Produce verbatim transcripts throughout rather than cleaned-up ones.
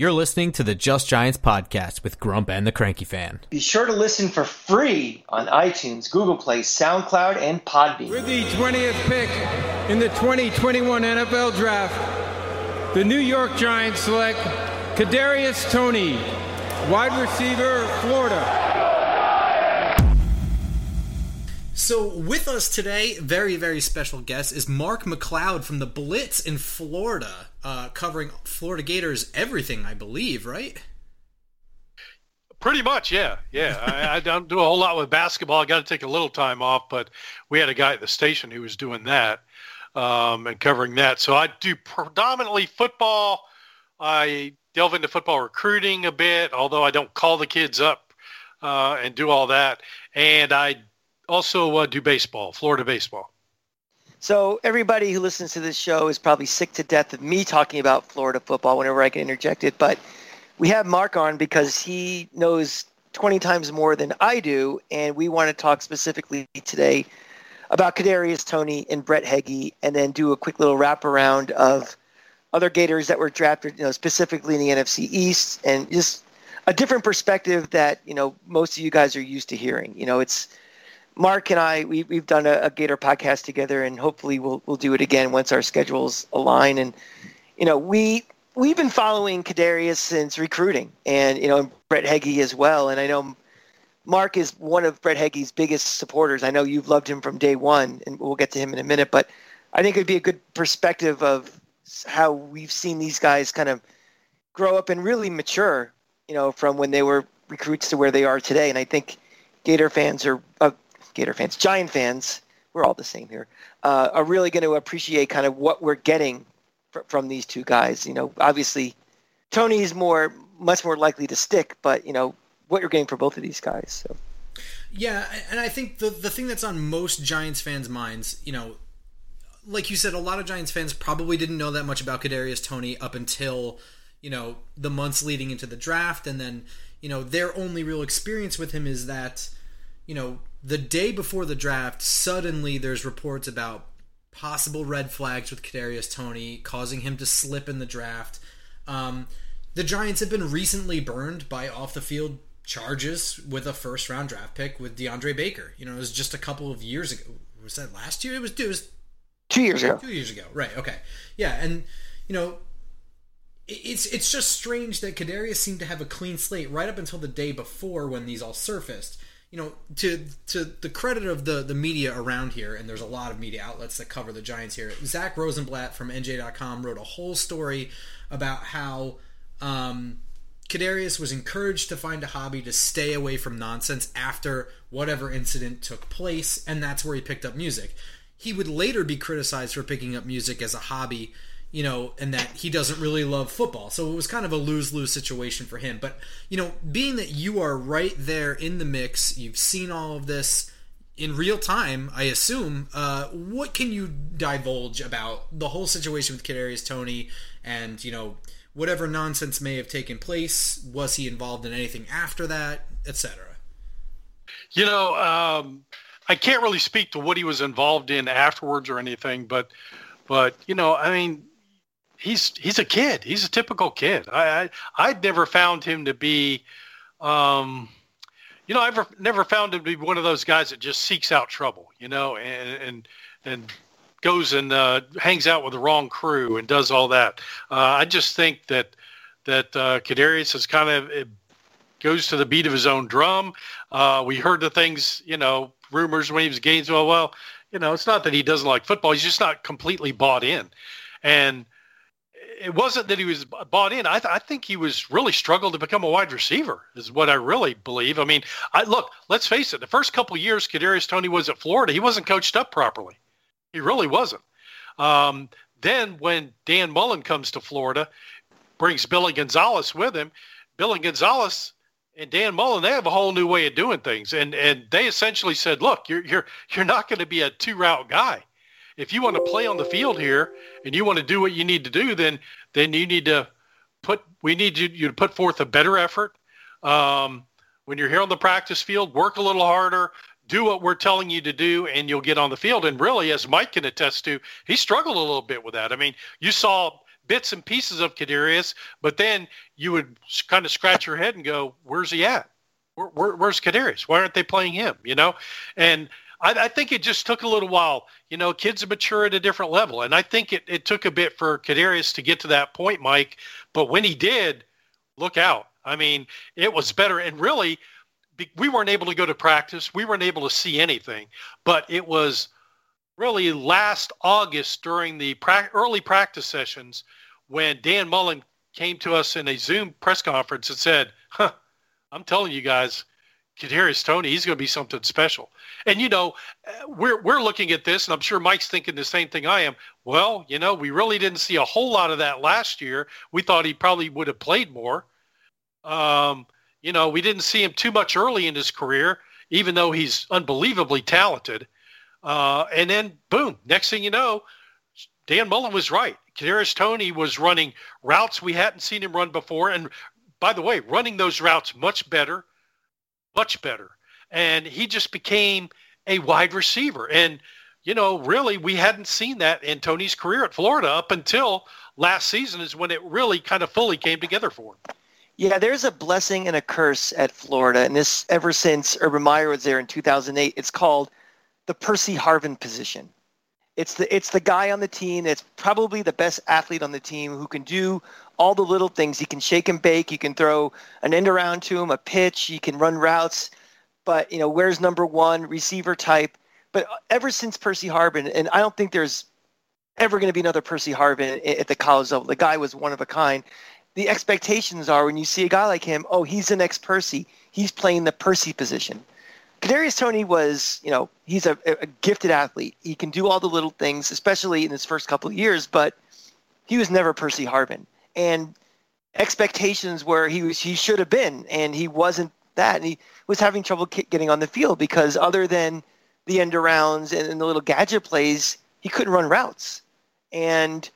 You're listening to the Just Giants podcast with Grump and the Cranky Fan. Be sure to listen for free on iTunes, Google Play, SoundCloud, and Podbean. With the twentieth pick in the twenty twenty-one N F L Draft, the New York Giants select Kadarius Toney, wide receiver, Florida. So with us today, very, very special guest, is Mark McLeod from the Blitz in Florida. Uh, covering Florida Gators everything, I believe, right? Pretty much, yeah. Yeah, I, I don't do a whole lot with basketball. I got to take a little time off, but we had a guy at the station who was doing that um, and covering that. So I do predominantly football. I delve into football recruiting a bit, although I don't call the kids up uh, and do all that. And I also uh, do baseball, Florida baseball. So everybody who listens to this show is probably sick to death of me talking about Florida football whenever I can interject it. But we have Mark on because he knows twenty times more than I do. And we want to talk specifically today about Kadarius Toney and Brett Heggie, and then do a quick little wraparound of other Gators that were drafted, you know, specifically in the N F C East, and just a different perspective that, you know, most of you guys are used to hearing. You know, it's Mark and I, we, we've done a, a Gator podcast together, and hopefully we'll we'll do it again once our schedules align. And, you know, we, we've been following Kadarius since recruiting, and, you know, and Brett Heggie as well. And I know Mark is one of Brett Heggie's biggest supporters. I know you've loved him from day one, and we'll get to him in a minute. But I think it would be a good perspective of how we've seen these guys kind of grow up and really mature, you know, from when they were recruits to where they are today. And I think Gator fans are uh, – Gator fans, Giant fans, we're all the same here, uh, are really going to appreciate kind of what we're getting fr- from these two guys. You know, obviously, Tony's more, much more likely to stick, but, you know, what you're getting for both of these guys. So. Yeah, and I think the the thing that's on most Giants fans' minds, you know, like you said, a lot of Giants fans probably didn't know that much about Kadarius Toney up until, you know, the months leading into the draft, and then, you know, their only real experience with him is that, you know, the day before the draft, suddenly there's reports about possible red flags with Kadarius Toney, causing him to slip in the draft. Um, the Giants have been recently burned by off-the-field charges with a first-round draft pick with DeAndre Baker. You know, it was just a couple of years ago. Was that last year? It was, it was two years ago. Two years ago, right, okay. Yeah, and, you know, it's it's just strange that Kadarius seemed to have a clean slate right up until the day before when these all surfaced. You know, to to the credit of the, the media around here, and there's a lot of media outlets that cover the Giants here, Zach Rosenblatt from N J dot com wrote a whole story about how um, Kadarius was encouraged to find a hobby to stay away from nonsense after whatever incident took place, and that's where he picked up music. He would later be criticized for picking up music as a hobby, you know, and that he doesn't really love football. So it was kind of a lose-lose situation for him. But, you know, being that you are right there in the mix, you've seen all of this in real time, I assume, uh, what can you divulge about the whole situation with Kadarius Toney and, you know, whatever nonsense may have taken place? Was he involved in anything after that, et cetera? You know, um, I can't really speak to what he was involved in afterwards or anything, but, but you know, I mean, He's he's a kid. He's a typical kid. I, I I'd never found him to be, um, you know, I've never found him to be one of those guys that just seeks out trouble, you know, and and and goes and uh, hangs out with the wrong crew and does all that. Uh, I just think that that uh, Kadarius is kind of it goes to the beat of his own drum. Uh, we heard the things, you know, rumors when he was at Gainesville. Well, you know, it's not that he doesn't like football. He's just not completely bought in, and it wasn't that he was bought in. I, th- I think he was really struggled to become a wide receiver is what I really believe. I mean, I, look, let's face it. The first couple of years Kadarius Toney was at Florida, he wasn't coached up properly. He really wasn't. Um, then when Dan Mullen comes to Florida, brings Billy Gonzales with him, Billy Gonzales and Dan Mullen, they have a whole new way of doing things. And and they essentially said, look, you're you're you're not going to be a two-route guy. If you want to play on the field here and you want to do what you need to do, then then you need to put we need you, you to put forth a better effort. Um, when you're here on the practice field, work a little harder, do what we're telling you to do, and you'll get on the field. And really, as Mike can attest to, he struggled a little bit with that. I mean, you saw bits and pieces of Kadarius, but then you would kind of scratch your head and go, where's he at? Where, where, where's Kadarius? Why aren't they playing him? You know? And I, I think it just took a little while. You know, kids mature at a different level. And I think it, it took a bit for Kadarius to get to that point, Mike. But when he did, look out. I mean, it was better. And really, we weren't able to go to practice. We weren't able to see anything. But it was really last August during the pra- early practice sessions when Dan Mullen came to us in a Zoom press conference and said, huh, I'm telling you guys, Kadarius Toney, he's going to be something special. And, you know, we're we're looking at this, and I'm sure Mike's thinking the same thing I am. Well, you know, we really didn't see a whole lot of that last year. We thought he probably would have played more. Um, you know, we didn't see him too much early in his career, even though he's unbelievably talented. Uh, and then, boom, next thing you know, Dan Mullen was right. Kadarius Toney was running routes we hadn't seen him run before. And, by the way, running those routes much better, much better. And he just became a wide receiver. And, you know, really, we hadn't seen that in Toney's career at Florida up until last season is when it really kind of fully came together for him. Yeah, there's a blessing and a curse at Florida. And this, ever since Urban Meyer was there in two thousand eight, it's called the Percy Harvin position. It's the it's the guy on the team that's probably the best athlete on the team who can do all the little things. He can shake and bake. You can throw an end around to him, a pitch. He can run routes. But, you know, where's number one receiver type? But ever since Percy Harvin, and I don't think there's ever going to be another Percy Harvin at the college level. The guy was one of a kind. The expectations are when you see a guy like him, oh, he's the next Percy. He's playing the Percy position. Kadarius Toney was, you know, he's a, a gifted athlete. He can do all the little things, especially in his first couple of years, but he was never Percy Harvin. And expectations where he was, he should have been, and he wasn't that. And he was having trouble getting on the field because other than the end arounds and, and the little gadget plays, he couldn't run routes. And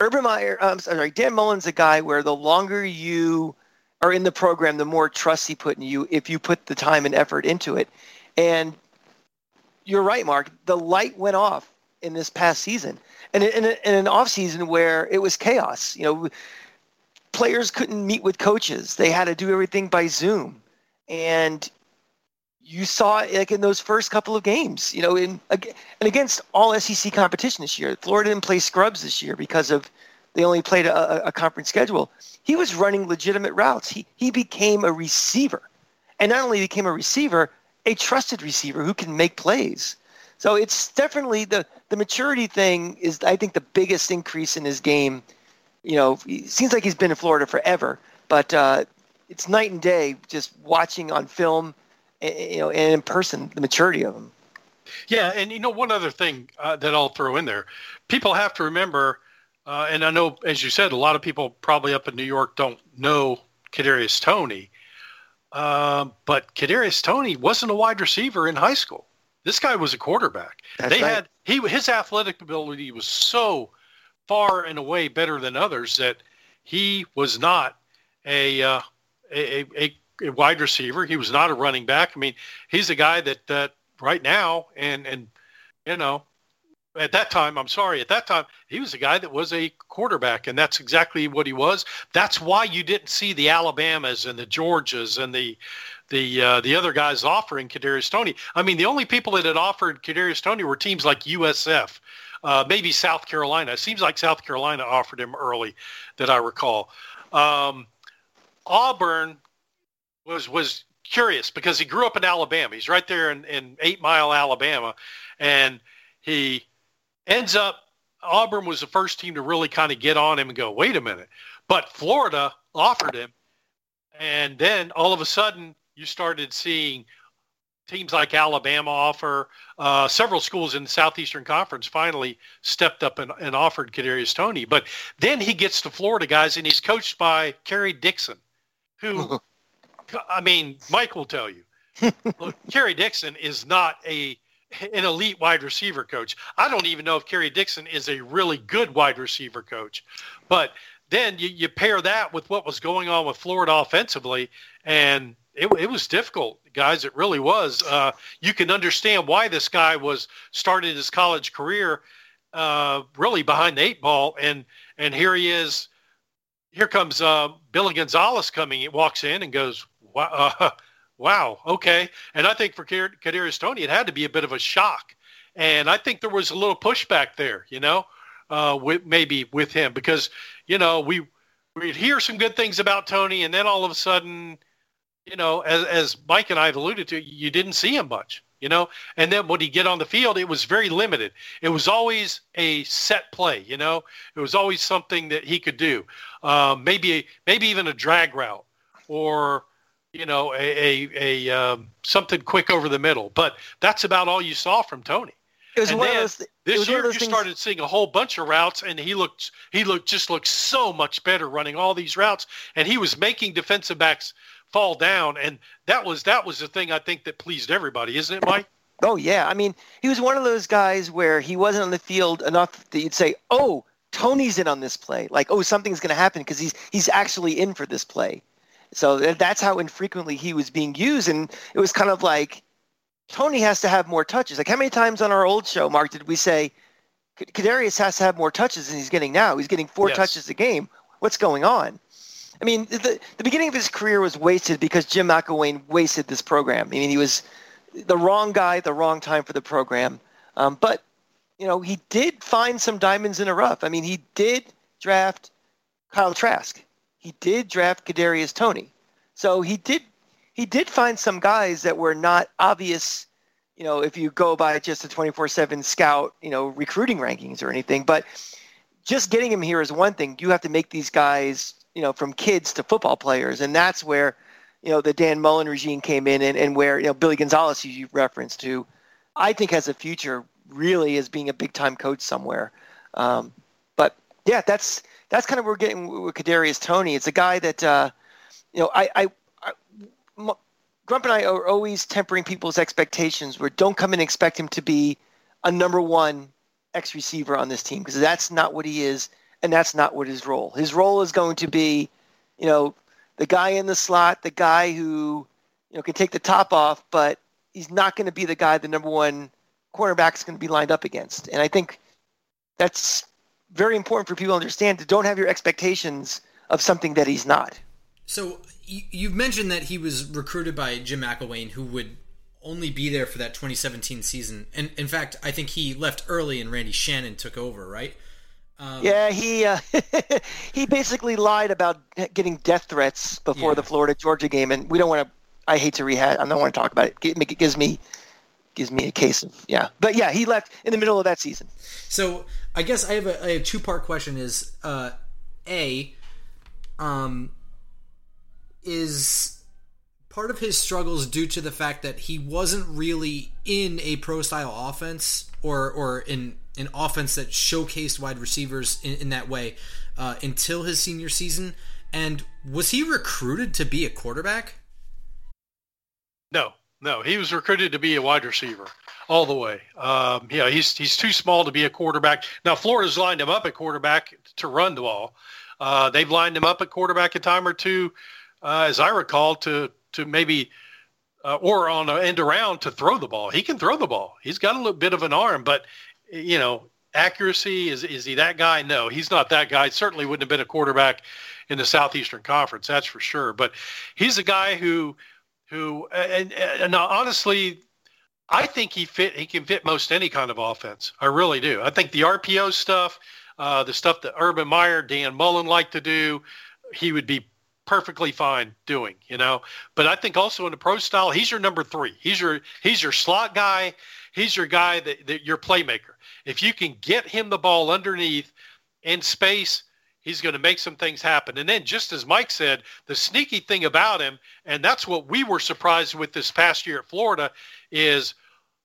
Urban Meyer, I'm sorry, Dan Mullen's a guy where the longer you are in the program, the more trust he put in you if you put the time and effort into it. And you're right, Mark. The light went off in this past season, and in, a, in an off season where it was chaos. You know, players couldn't meet with coaches; they had to do everything by Zoom. And you saw, like in those first couple of games, you know, in and against all S E C competition this year, Florida didn't play scrubs this year because of. They only played a, a conference schedule. He was running legitimate routes. He he became a receiver. And not only became a receiver, a trusted receiver who can make plays. So it's definitely the, the maturity thing is, I think, the biggest increase in his game. You know, it seems like he's been in Florida forever. But uh, it's night and day just watching on film, you know, and in person, the maturity of him. Yeah, and, you know, one other thing uh, that I'll throw in there. People have to remember... Uh, and I know, as you said, a lot of people probably up in New York don't know Kadarius Toney. Um, but Kadarius Toney wasn't a wide receiver in high school. This guy was a quarterback. That's they right. had he his athletic ability was so far and away better than others that he was not a uh, a, a a wide receiver. He was not a running back. I mean, he's a guy that uh, right now and and you know. At that time, I'm sorry, at that time, he was a guy that was a quarterback, and that's exactly what he was. That's why you didn't see the Alabamas and the Georgias and the the uh, the other guys offering Kadarius Toney. I mean, the only people that had offered Kadarius Toney were teams like U S F, uh, maybe South Carolina. It seems like South Carolina offered him early that I recall. Um, Auburn was was curious because he grew up in Alabama. He's right there in, in Eight Mile, Alabama, and he – ends up, Auburn was the first team to really kind of get on him and go, wait a minute. But Florida offered him, and then all of a sudden you started seeing teams like Alabama offer. Uh, several schools in the Southeastern Conference finally stepped up and, and offered Kadarius Toney. But then he gets to Florida, guys, and he's coached by Kerry Dixon, who, I mean, Mike will tell you, look, Kerry Dixon is not a – an elite wide receiver coach. I don't even know if Kerry Dixon is a really good wide receiver coach. But then you, you pair that with what was going on with Florida offensively, and it, it was difficult, guys. It really was. Uh, you can understand why this guy was started his college career uh, really behind the eight ball. And, and here he is. Here comes uh, Billy Gonzales coming. He walks in and goes, wow, uh, wow, okay. And I think for Kadarius Toney, it had to be a bit of a shock. And I think there was a little pushback there, you know, uh, with, maybe with him. Because, you know, we we'd hear some good things about Toney, and then all of a sudden, you know, as, as Mike and I have alluded to, you didn't see him much, you know. And then when he get on the field, it was very limited. It was always a set play, you know. It was always something that he could do. Uh, maybe maybe even a drag route or, you know, a, a, a um, something quick over the middle. But that's about all you saw from Toney. It was and one of those th- this was year one of those you things- started seeing a whole bunch of routes, and he looked he looked just looked so much better running all these routes, and he was making defensive backs fall down, and that was that was the thing I think that pleased everybody, isn't it, Mike? Oh yeah, I mean, he was one of those guys where he wasn't on the field enough that you'd say, "Oh, Toney's in on this play," like, "Oh, something's going to happen because he's he's actually in for this play." So that's how infrequently he was being used, and it was kind of like, Toney has to have more touches. Like, how many times on our old show, Mark, did we say Kadarius has to have more touches than he's getting now? He's getting four yes. touches a game. What's going on? I mean, the, the beginning of his career was wasted because Jim McElwain wasted this program. I mean, he was the wrong guy at the wrong time for the program. Um, but, you know, he did find some diamonds in the rough. I mean, he did draft Kyle Trask. He did draft Kadarius Toney. So he did He did find some guys that were not obvious, you know, if you go by just the twenty-four seven scout, you know, recruiting rankings or anything. But just getting him here is one thing. You have to make these guys, you know, from kids to football players. And that's where, you know, the Dan Mullen regime came in and, and where, you know, Billy Gonzales, who you referenced, who I think has a future really as being a big-time coach somewhere. Um, but, yeah, that's that's kind of what we're getting with Kadarius Toney. It's a guy that, uh, you know, I, I – I, Grump and I are always tempering people's expectations where don't come and expect him to be a number one X receiver on this team, because that's not what he is, and that's not what his role. His role is going to be, you know, the guy in the slot, the guy who, you know, can take the top off, but he's not going to be the guy the number one cornerback is going to be lined up against. And I think that's very important for people to understand, to don't have your expectations of something that he's not. So you've mentioned that he was recruited by Jim McElwain, who would only be there for that twenty seventeen season. And in fact, I think he left early and Randy Shannon took over, right? Um, yeah, he uh, he basically lied about getting death threats before yeah. the Florida-Georgia game. And we don't want to – I hate to rehash – I don't want to talk about it. It gives me – gives me a case of, yeah. But yeah, he left in the middle of that season. So I guess I have a, I have a two-part question is, uh, A, um, is part of his struggles due to the fact that he wasn't really in a pro-style offense or or in an offense that showcased wide receivers in, in that way uh, until his senior season? And was he recruited to be a quarterback? No, no. He was recruited to be a wide receiver all the way. Um, yeah, he's, he's too small to be a quarterback. Now, Florida's lined him up at quarterback to run the ball. Uh, they've lined him up at quarterback a time or two, Uh, as I recall, to to maybe uh, or on an end around to throw the ball. He can throw the ball. He's got a little bit of an arm, but, you know, accuracy, is is he that guy? No, he's not that guy. Certainly wouldn't have been a quarterback in the Southeastern Conference, that's for sure. But he's a guy who who and, and honestly, I think he fit. He can fit most any kind of offense. I really do. I think the R P O stuff, uh, the stuff that Urban Meyer, Dan Mullen like to do, he would be perfectly fine doing, you know. But I think also in the pro style, he's your number three. He's your he's your slot guy. He's your guy that, that your playmaker. If you can get him the ball underneath in space, he's going to make some things happen. And then, just as Mike said, the sneaky thing about him, and that's what we were surprised with this past year at Florida, is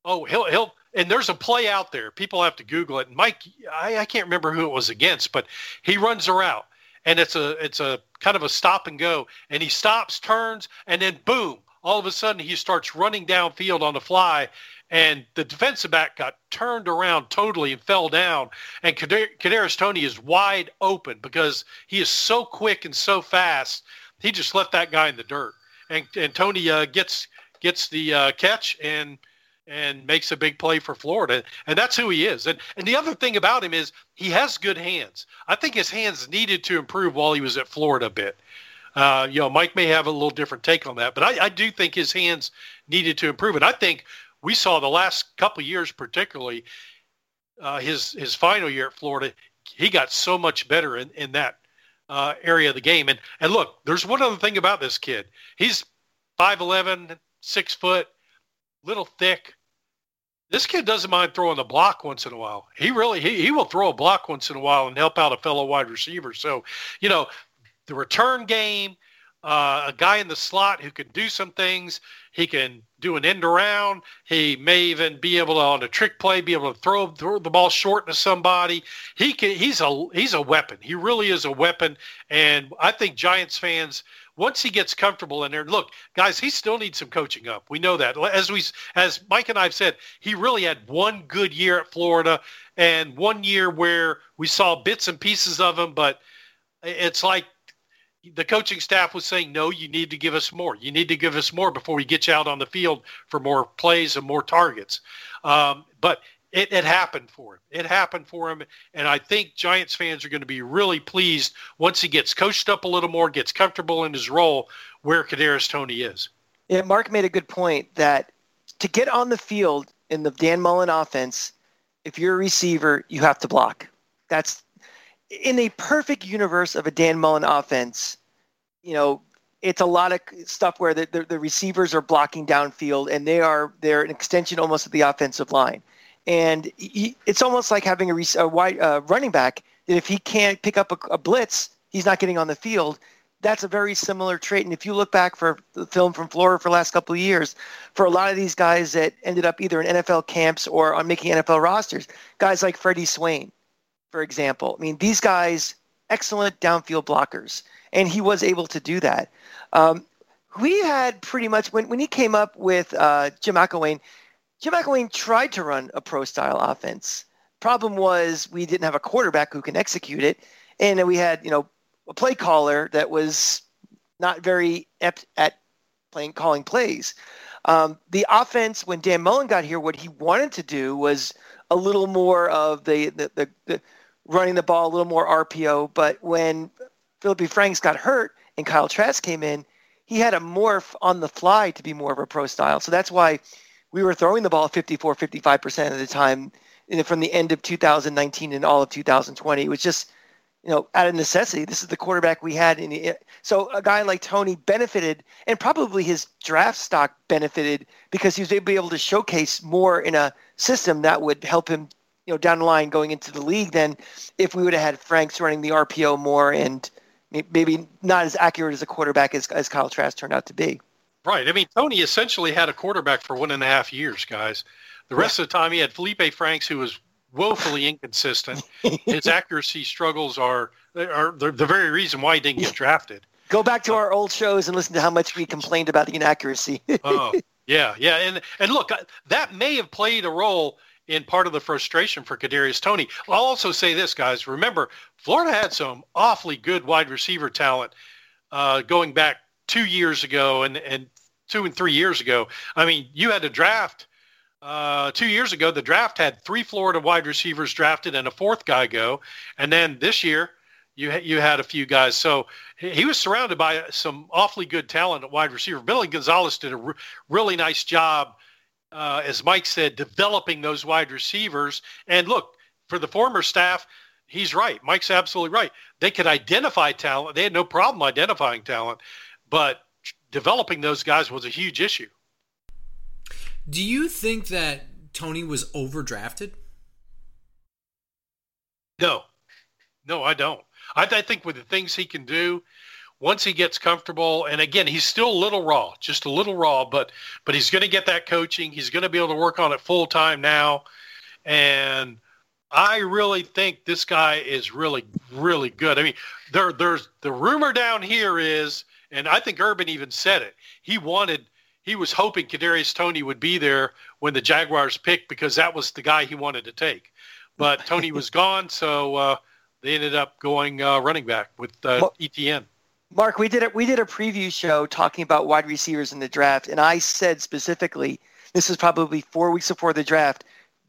oh he'll he'll and there's a play out there. People have to Google it. And Mike, I, I can't remember who it was against, but he runs a route. And it's a it's a kind of a stop and go. And he stops, turns, and then boom, all of a sudden he starts running downfield on the fly. And the defensive back got turned around totally and fell down. And Kadarius Toney is wide open because he is so quick and so fast. He just left that guy in the dirt. And and Toney uh, gets gets the uh, catch and and makes a big play for Florida. And that's who he is. And and the other thing about him is he has good hands. I think his hands needed to improve while he was at Florida a bit. Uh, you know, Mike may have a little different take on that, but I, I do think his hands needed to improve. And I think we saw the last couple of years, particularly uh, his his final year at Florida, he got so much better in, in that uh, area of the game. And and look, there's one other thing about this kid. He's five eleven, six foot, little thick. This kid doesn't mind throwing a block once in a while. He really he he will throw a block once in a while and help out a fellow wide receiver. So, you know, the return game, uh, a guy in the slot who can do some things. He can do an end around. He may even be able to, on a trick play, be able to throw, throw the ball short to somebody. He can, he's a he's a weapon. He really is a weapon. And I think Giants fans, once he gets comfortable in there, look, guys, he still needs some coaching up. We know that. As we as Mike and I have said, he really had one good year at Florida and one year where we saw bits and pieces of him, but it's like the coaching staff was saying, no, you need to give us more. You need to give us more before we get you out on the field for more plays and more targets. Um, but it, it happened for him. It happened for him. And I think Giants fans are going to be really pleased once he gets coached up a little more, gets comfortable in his role, where Kadarius Toney is. Yeah, Mark made a good point that to get on the field in the Dan Mullen offense, if you're a receiver, you have to block. That's in a perfect universe of a Dan Mullen offense, you know, it's a lot of stuff where the, the, the receivers are blocking downfield and they are they're an extension almost of the offensive line. And he, it's almost like having a, a wide uh, running back that if he can't pick up a, a blitz, he's not getting on the field. That's a very similar trait. And if you look back for the film from Florida for the last couple of years, for a lot of these guys that ended up either in N F L camps or on making N F L rosters, guys like Freddie Swain, for example. I mean, these guys, excellent downfield blockers, and he was able to do that. Um, we had pretty much, when, when he came up with uh, Jim McElwain, Jim McElwain tried to run a pro-style offense. Problem was we didn't have a quarterback who can execute it, and then we had, you know, a play caller that was not very apt at playing calling plays. Um, the offense, when Dan Mullen got here, what he wanted to do was a little more of the the, the, the running the ball, a little more R P O. But when Feleipe Franks got hurt and Kyle Trask came in, he had a morph on the fly to be more of a pro style. So that's why we were throwing the ball fifty-four, fifty-five percent of the time from the end of two thousand nineteen and all of two thousand twenty. It was just, you know, out of necessity. This is the quarterback we had. In the, so a guy like Toney benefited, and probably his draft stock benefited because he was able to showcase more in a system that would help him, you know, down the line going into the league than if we would have had Franks running the R P O more and maybe not as accurate as a quarterback as, as Kyle Trask turned out to be. Right. I mean, Toney essentially had a quarterback for one and a half years, guys. The rest yeah. of the time he had Feleipe Franks, who was woefully inconsistent. His accuracy struggles are, are the very reason why he didn't get drafted. Go back to uh, our old shows and listen to how much we complained about the inaccuracy. Oh, yeah, yeah. And and look, that may have played a role in part of the frustration for Kadarius Toney. I'll also say this, guys. Remember, Florida had some awfully good wide receiver talent uh, going back two years ago and, and two and three years ago. I mean, you had to draft Uh, two years ago, the draft had three Florida wide receivers drafted and a fourth guy go. And then this year, you ha- you had a few guys. So he, he was surrounded by some awfully good talent at wide receiver. Billy Gonzales did a re- really nice job, uh, as Mike said, developing those wide receivers. And look, for the former staff, he's right. Mike's absolutely right. They could identify talent. They had no problem identifying talent, but developing those guys was a huge issue. Do you think that Toney was overdrafted? No. No, I don't. I, I think with the things he can do, once he gets comfortable, and again, he's still a little raw, just a little raw, but but he's going to get that coaching. He's going to be able to work on it full-time now. And I really think this guy is really, really good. I mean, there there's the rumor down here is, and I think Urban even said it, he wanted – he was hoping Kadarius Toney would be there when the Jaguars picked because that was the guy he wanted to take. But Toney was gone, so uh, they ended up going uh, running back with uh, E T N. Mark, we did a, we did a preview show talking about wide receivers in the draft, and I said specifically This is probably four weeks before the draft.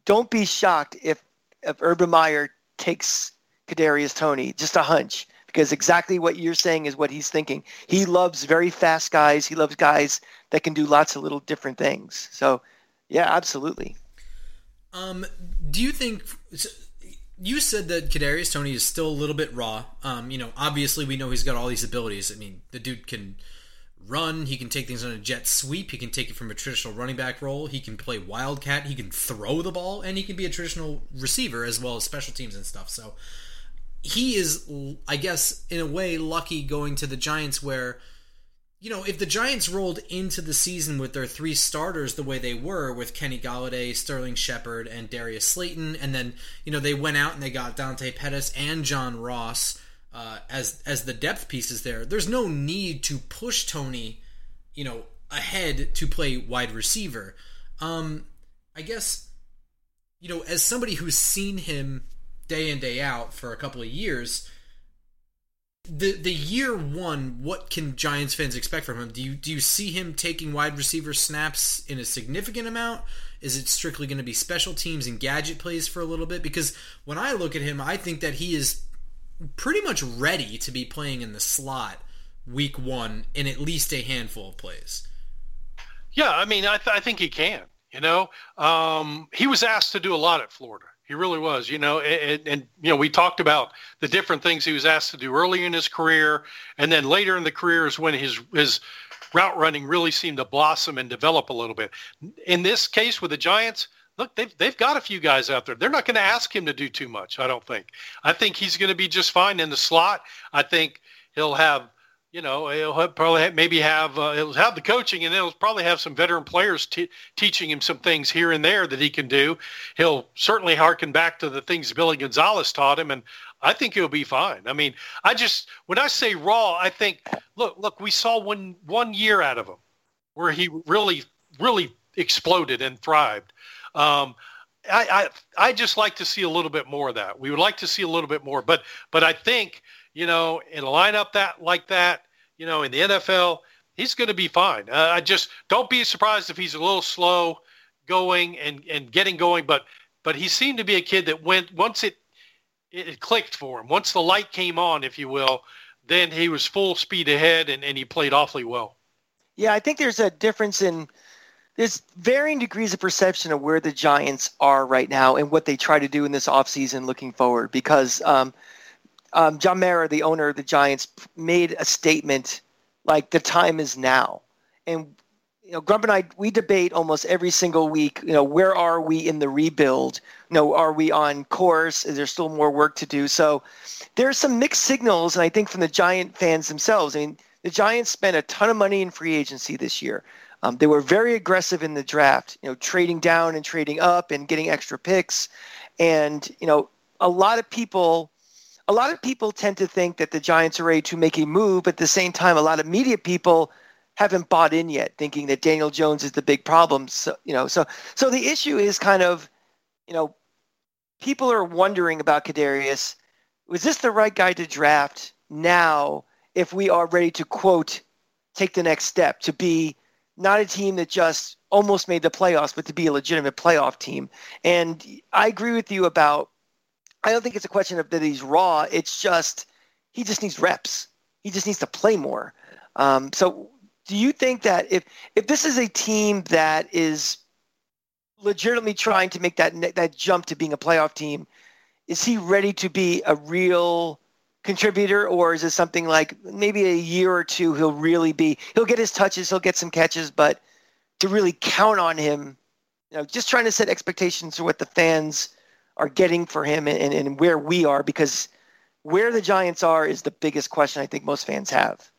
Don't be shocked if, if Urban Meyer takes Kadarius Toney, just a hunch, because exactly what you're saying is what he's thinking. He loves very fast guys. He loves guys that can do lots of little different things. So, yeah, absolutely. Um, do you think – you said that Kadarius Toney is still a little bit raw. Um, you know, obviously we know he's got all these abilities. I mean, the dude can – run, he can take things on a jet sweep, he can take it from a traditional running back role, he can play wildcat, he can throw the ball, and he can be a traditional receiver as well as special teams and stuff. So he is, I guess, in a way lucky going to the Giants where, you know, if the Giants rolled into the season with their three starters the way they were with Kenny Golladay, Sterling Shepard, and Darius Slayton, and then, you know, they went out and they got Dante Pettis and John Ross Uh, as as the depth pieces there, there's no need to push Toney, you know, ahead to play wide receiver. Um, I guess, you know, as somebody who's seen him day in, day out for a couple of years, the the year one, what can Giants fans expect from him? Do you do you see him taking wide receiver snaps in a significant amount? Is it strictly going to be special teams and gadget plays for a little bit? Because when I look at him, I think that he is pretty much ready to be playing in the slot week one in at least a handful of plays. Yeah, I mean, I, th- I think he can, you know. Um, he was asked to do a lot at Florida. He really was, you know. And, and, you know, we talked about the different things he was asked to do early in his career, and then later in the career is when his his route running really seemed to blossom and develop a little bit. In this case with the Giants, look, they've, they've got a few guys out there. They're not going to ask him to do too much, I don't think. I think he's going to be just fine in the slot. I think he'll have, you know, he'll have probably have, maybe have uh, he'll have the coaching, and he'll probably have some veteran players t- teaching him some things here and there that he can do. He'll certainly harken back to the things Billy Gonzales taught him, and I think he'll be fine. I mean, I just when I say raw, I think, look, look, we saw one one year out of him where he really, really exploded and thrived. Um, I, I, I just like to see a little bit more of that. We would like to see a little bit more, but, but I think, you know, in a lineup that like that, you know, in the N F L, he's going to be fine. Uh, I just don't be surprised if he's a little slow going and, and getting going, but, but he seemed to be a kid that went, once it, it clicked for him, once the light came on, if you will, then he was full speed ahead and, and he played awfully well. Yeah. I think there's a difference in, there's varying degrees of perception of where the Giants are right now and what they try to do in this offseason looking forward, because um, um, John Mara, the owner of the Giants, made a statement like the time is now. And, you know, Grump and I, we debate almost every single week, you know, where are we in the rebuild? You know, are we on course? Is there still more work to do? So there are some mixed signals, and I think from the Giant fans themselves. I mean, the Giants spent a ton of money in free agency this year. Um, they were very aggressive in the draft, you know, trading down and trading up and getting extra picks. And, you know, a lot of people, a lot of people tend to think that the Giants are ready to make a move. But at the same time, a lot of media people haven't bought in yet, thinking that Daniel Jones is the big problem. So, you know, so, so the issue is kind of, you know, people are wondering about Kadarius. Was this the right guy to draft now if we are ready to, quote, take the next step to be not a team that just almost made the playoffs, but to be a legitimate playoff team? And I agree with you about, I don't think it's a question of that he's raw. It's just, he just needs reps. He just needs to play more. Um, so do you think that if, if this is a team that is legitimately trying to make that, that jump to being a playoff team, is he ready to be a real contributor, or is it something like maybe a year or two he'll really be he'll get his touches, he'll get some catches, but to really count on him, you know, just trying to set expectations for what the fans are getting for him and, and where we are, because where the Giants are is the biggest question I think most fans have.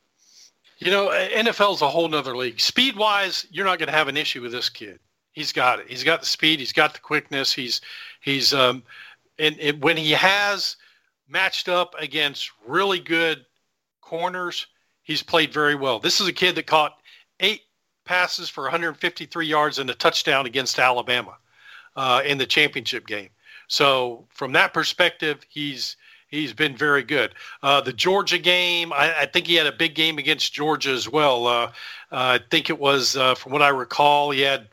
You know, N F L is a whole nother league. Speed wise, you're not going to have an issue with this kid. He's got it. He's got the speed. He's got the quickness. He's he's um and, and when he has matched up against really good corners, he's played very well. This is a kid that caught eight passes for one hundred fifty-three yards and a touchdown against Alabama uh, in the championship game. So from that perspective, he's he's been very good. Uh, the Georgia game, I, I think he had a big game against Georgia as well. Uh, uh, I think it was, uh, from what I recall, he had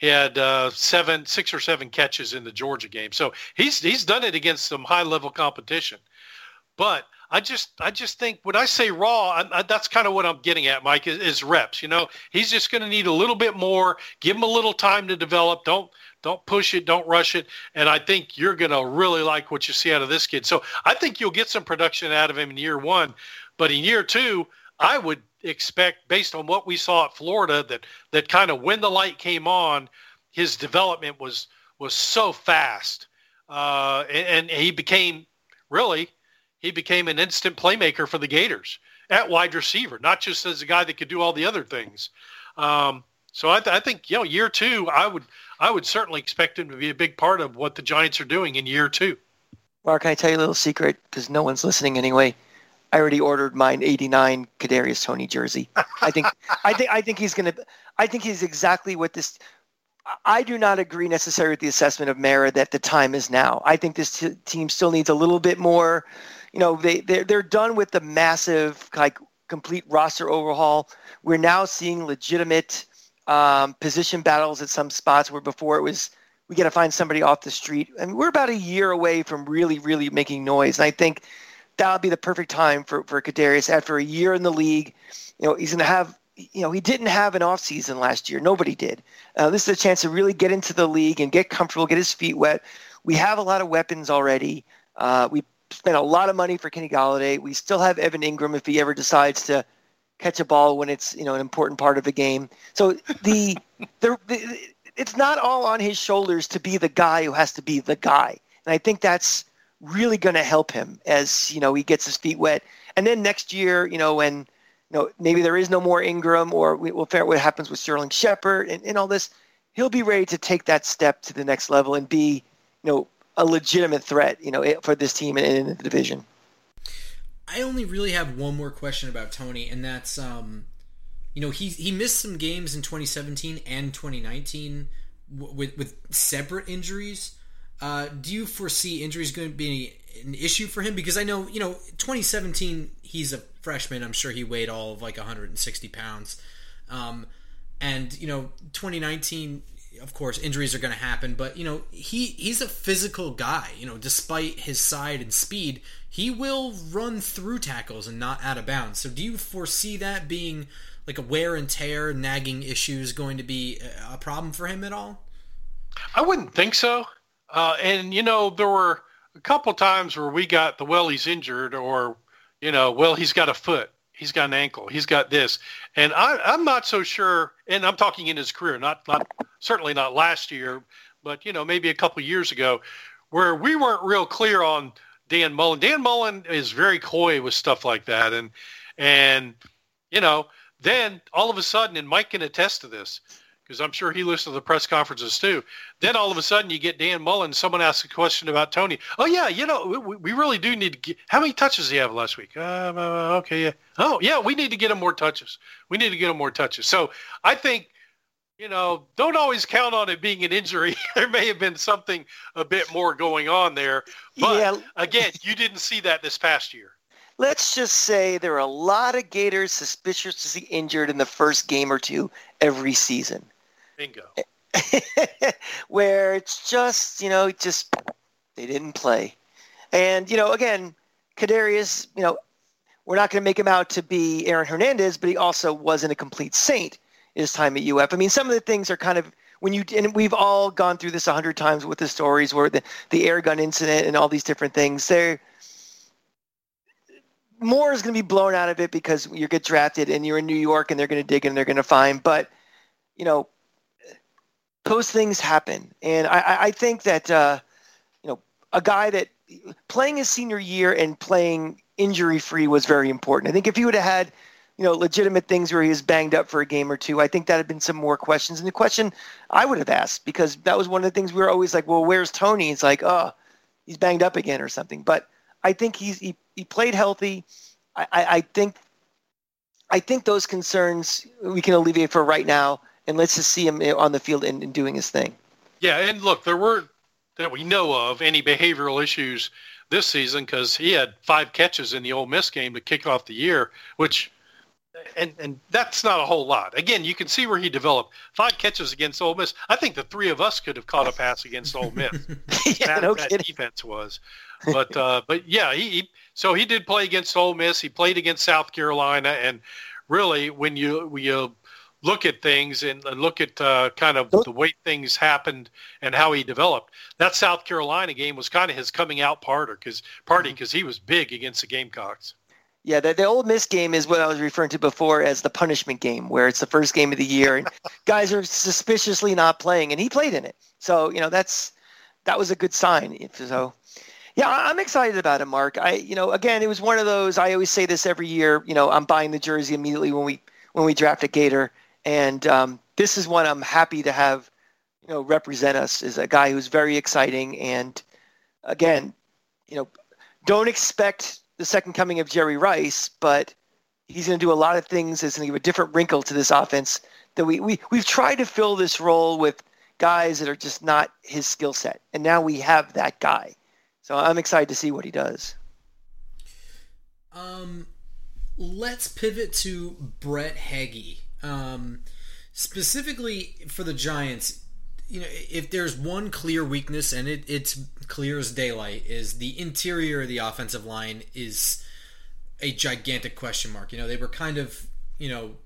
He had uh, seven, six or seven catches in the Georgia game. So he's he's done it against some high-level competition. But I just I just think when I say raw, I, I, that's kind of what I'm getting at, Mike, is, is reps. You know, he's just going to need a little bit more. Give him a little time to develop. Don't don't push it. Don't rush it. And I think you're going to really like what you see out of this kid. So I think you'll get some production out of him in year one. But in year two, I would expect, based on what we saw at Florida, that that kind of when the light came on, his development was was so fast, uh, and, and he became really he became an instant playmaker for the Gators at wide receiver, not just as a guy that could do all the other things. Um, so I, th- I think you know year two, I would I would certainly expect him to be a big part of what the Giants are doing in year two. Mark, can I tell you a little secret? Because no one's listening anyway. I already ordered mine eighty-nine Kadarius Toney jersey. I think I think I think he's gonna I think he's exactly what this I do not agree necessarily with the assessment of Mara that the time is now. I think this t- team still needs a little bit more, you know, they they're, they're done with the massive like complete roster overhaul. We're now seeing legitimate um, position battles at some spots where before it was we gotta find somebody off the street. And we're about a year away from really, really making noise. And I think that would be the perfect time for, for Kadarius after a year in the league. You know, he's going to have, you know, he didn't have an off season last year. Nobody did. Uh, this is a chance to really get into the league and get comfortable, get his feet wet. We have a lot of weapons already. Uh, we spent a lot of money for Kenny Golladay. We still have Evan Ingram if he ever decides to catch a ball when it's, you know, an important part of the game. So the, the, the it's not all on his shoulders to be the guy who has to be the guy. And I think that's really going to help him as, you know, he gets his feet wet. And then next year, you know, when, you know, maybe there is no more Ingram or we, we'll figure out what happens with Sterling Shepard and, and all this, he'll be ready to take that step to the next level and be, you know, a legitimate threat, you know, for this team and in the division. I only really have one more question about Toney, and that's, um, you know, he, he missed some games in twenty seventeen and twenty nineteen with, with separate injuries. Uh, do you foresee injuries going to be an issue for him? Because I know, you know, twenty seventeen, he's a freshman. I'm sure he weighed all of like one hundred sixty pounds. Um, and, you know, twenty nineteen, of course, injuries are going to happen. But, you know, he, he's a physical guy. You know, despite his size and speed, he will run through tackles and not out of bounds. So do you foresee that being like a wear and tear, nagging issues going to be a problem for him at all? I wouldn't think so. Uh, and, you know, there were a couple times where we got the, well, he's injured or, you know, well, he's got a foot, he's got an ankle, he's got this. And I, I'm not so sure, and I'm talking in his career, not, not certainly not last year, but, you know, maybe a couple years ago where we weren't real clear on Dan Mullen. Dan Mullen is very coy with stuff like that. And, and you know, then all of a sudden, and Mike can attest to this, because I'm sure he listened to the press conferences too. Then all of a sudden you get Dan Mullen. Someone asks a question about Toney. Oh yeah, you know we, we really do need to get, how many touches did he have last week? Um, uh, okay, yeah. Oh yeah, we need to get him more touches. We need to get him more touches. So I think you know don't always count on it being an injury. There may have been something a bit more going on there. But yeah. Again, you didn't see that this past year. Let's just say there are a lot of Gators suspiciously injured in the first game or two every season. Bingo. Where it's just, you know, just they didn't play. And, you know, again, Kadarius, you know, we're not going to make him out to be Aaron Hernandez, but he also wasn't a complete saint his time at U F. I mean, some of the things are kind of when you and we've all gone through this a hundred times with the stories where the, the air gun incident and all these different things. They're more is going to be blown out of it because you get drafted and you're in New York and they're going to dig and they're going to find. But, you know, those things happen, and I, I think that uh, you know a guy that playing his senior year and playing injury-free was very important. I think if he would have had you know legitimate things where he was banged up for a game or two, I think that had been some more questions. And the question I would have asked because that was one of the things we were always like, well, where's Toney? It's like, oh, he's banged up again or something. But I think he's he, he played healthy. I, I, I think I think those concerns we can alleviate for right now. And let's just see him on the field and, and doing his thing. Yeah, and look, there weren't, that we know of, any behavioral issues this season because he had five catches in the Ole Miss game to kick off the year, which and and that's not a whole lot. Again, you can see where he developed. Five catches against Ole Miss. I think the three of us could have caught a pass against Ole Miss. yeah, that, no that defense was. But, uh, but yeah, he, he so he did play against Ole Miss. He played against South Carolina. And really, when you, when you look at things and look at uh, kind of the way things happened and how he developed, that South Carolina game was kind of his coming out party because party because he was big against the Gamecocks. Yeah, the, the Ole Miss game is what I was referring to before as the punishment game, where it's the first game of the year and guys are suspiciously not playing, and he played in it. So, you know, that's that was a good sign. So, yeah, I'm excited about it, Mark. I, you know, again, it was one of those. I always say this every year. You know, I'm buying the jersey immediately when we when we draft a Gator, and um, this is one I'm happy to have. You know, represent us as a guy who's very exciting, and again, you know, don't expect the second coming of Jerry Rice, but he's going to do a lot of things. It's going to give a different wrinkle to this offense that we, we, we've tried to fill this role with guys that are just not his skill set. And now we have that guy. So I'm excited to see what he does. Um, let's pivot to Brett Heggie. Um, specifically for the Giants, you know, if there's one clear weakness, and it, it's clear as daylight, is the interior of the offensive line is a gigantic question mark. You know, they were kind of, you know,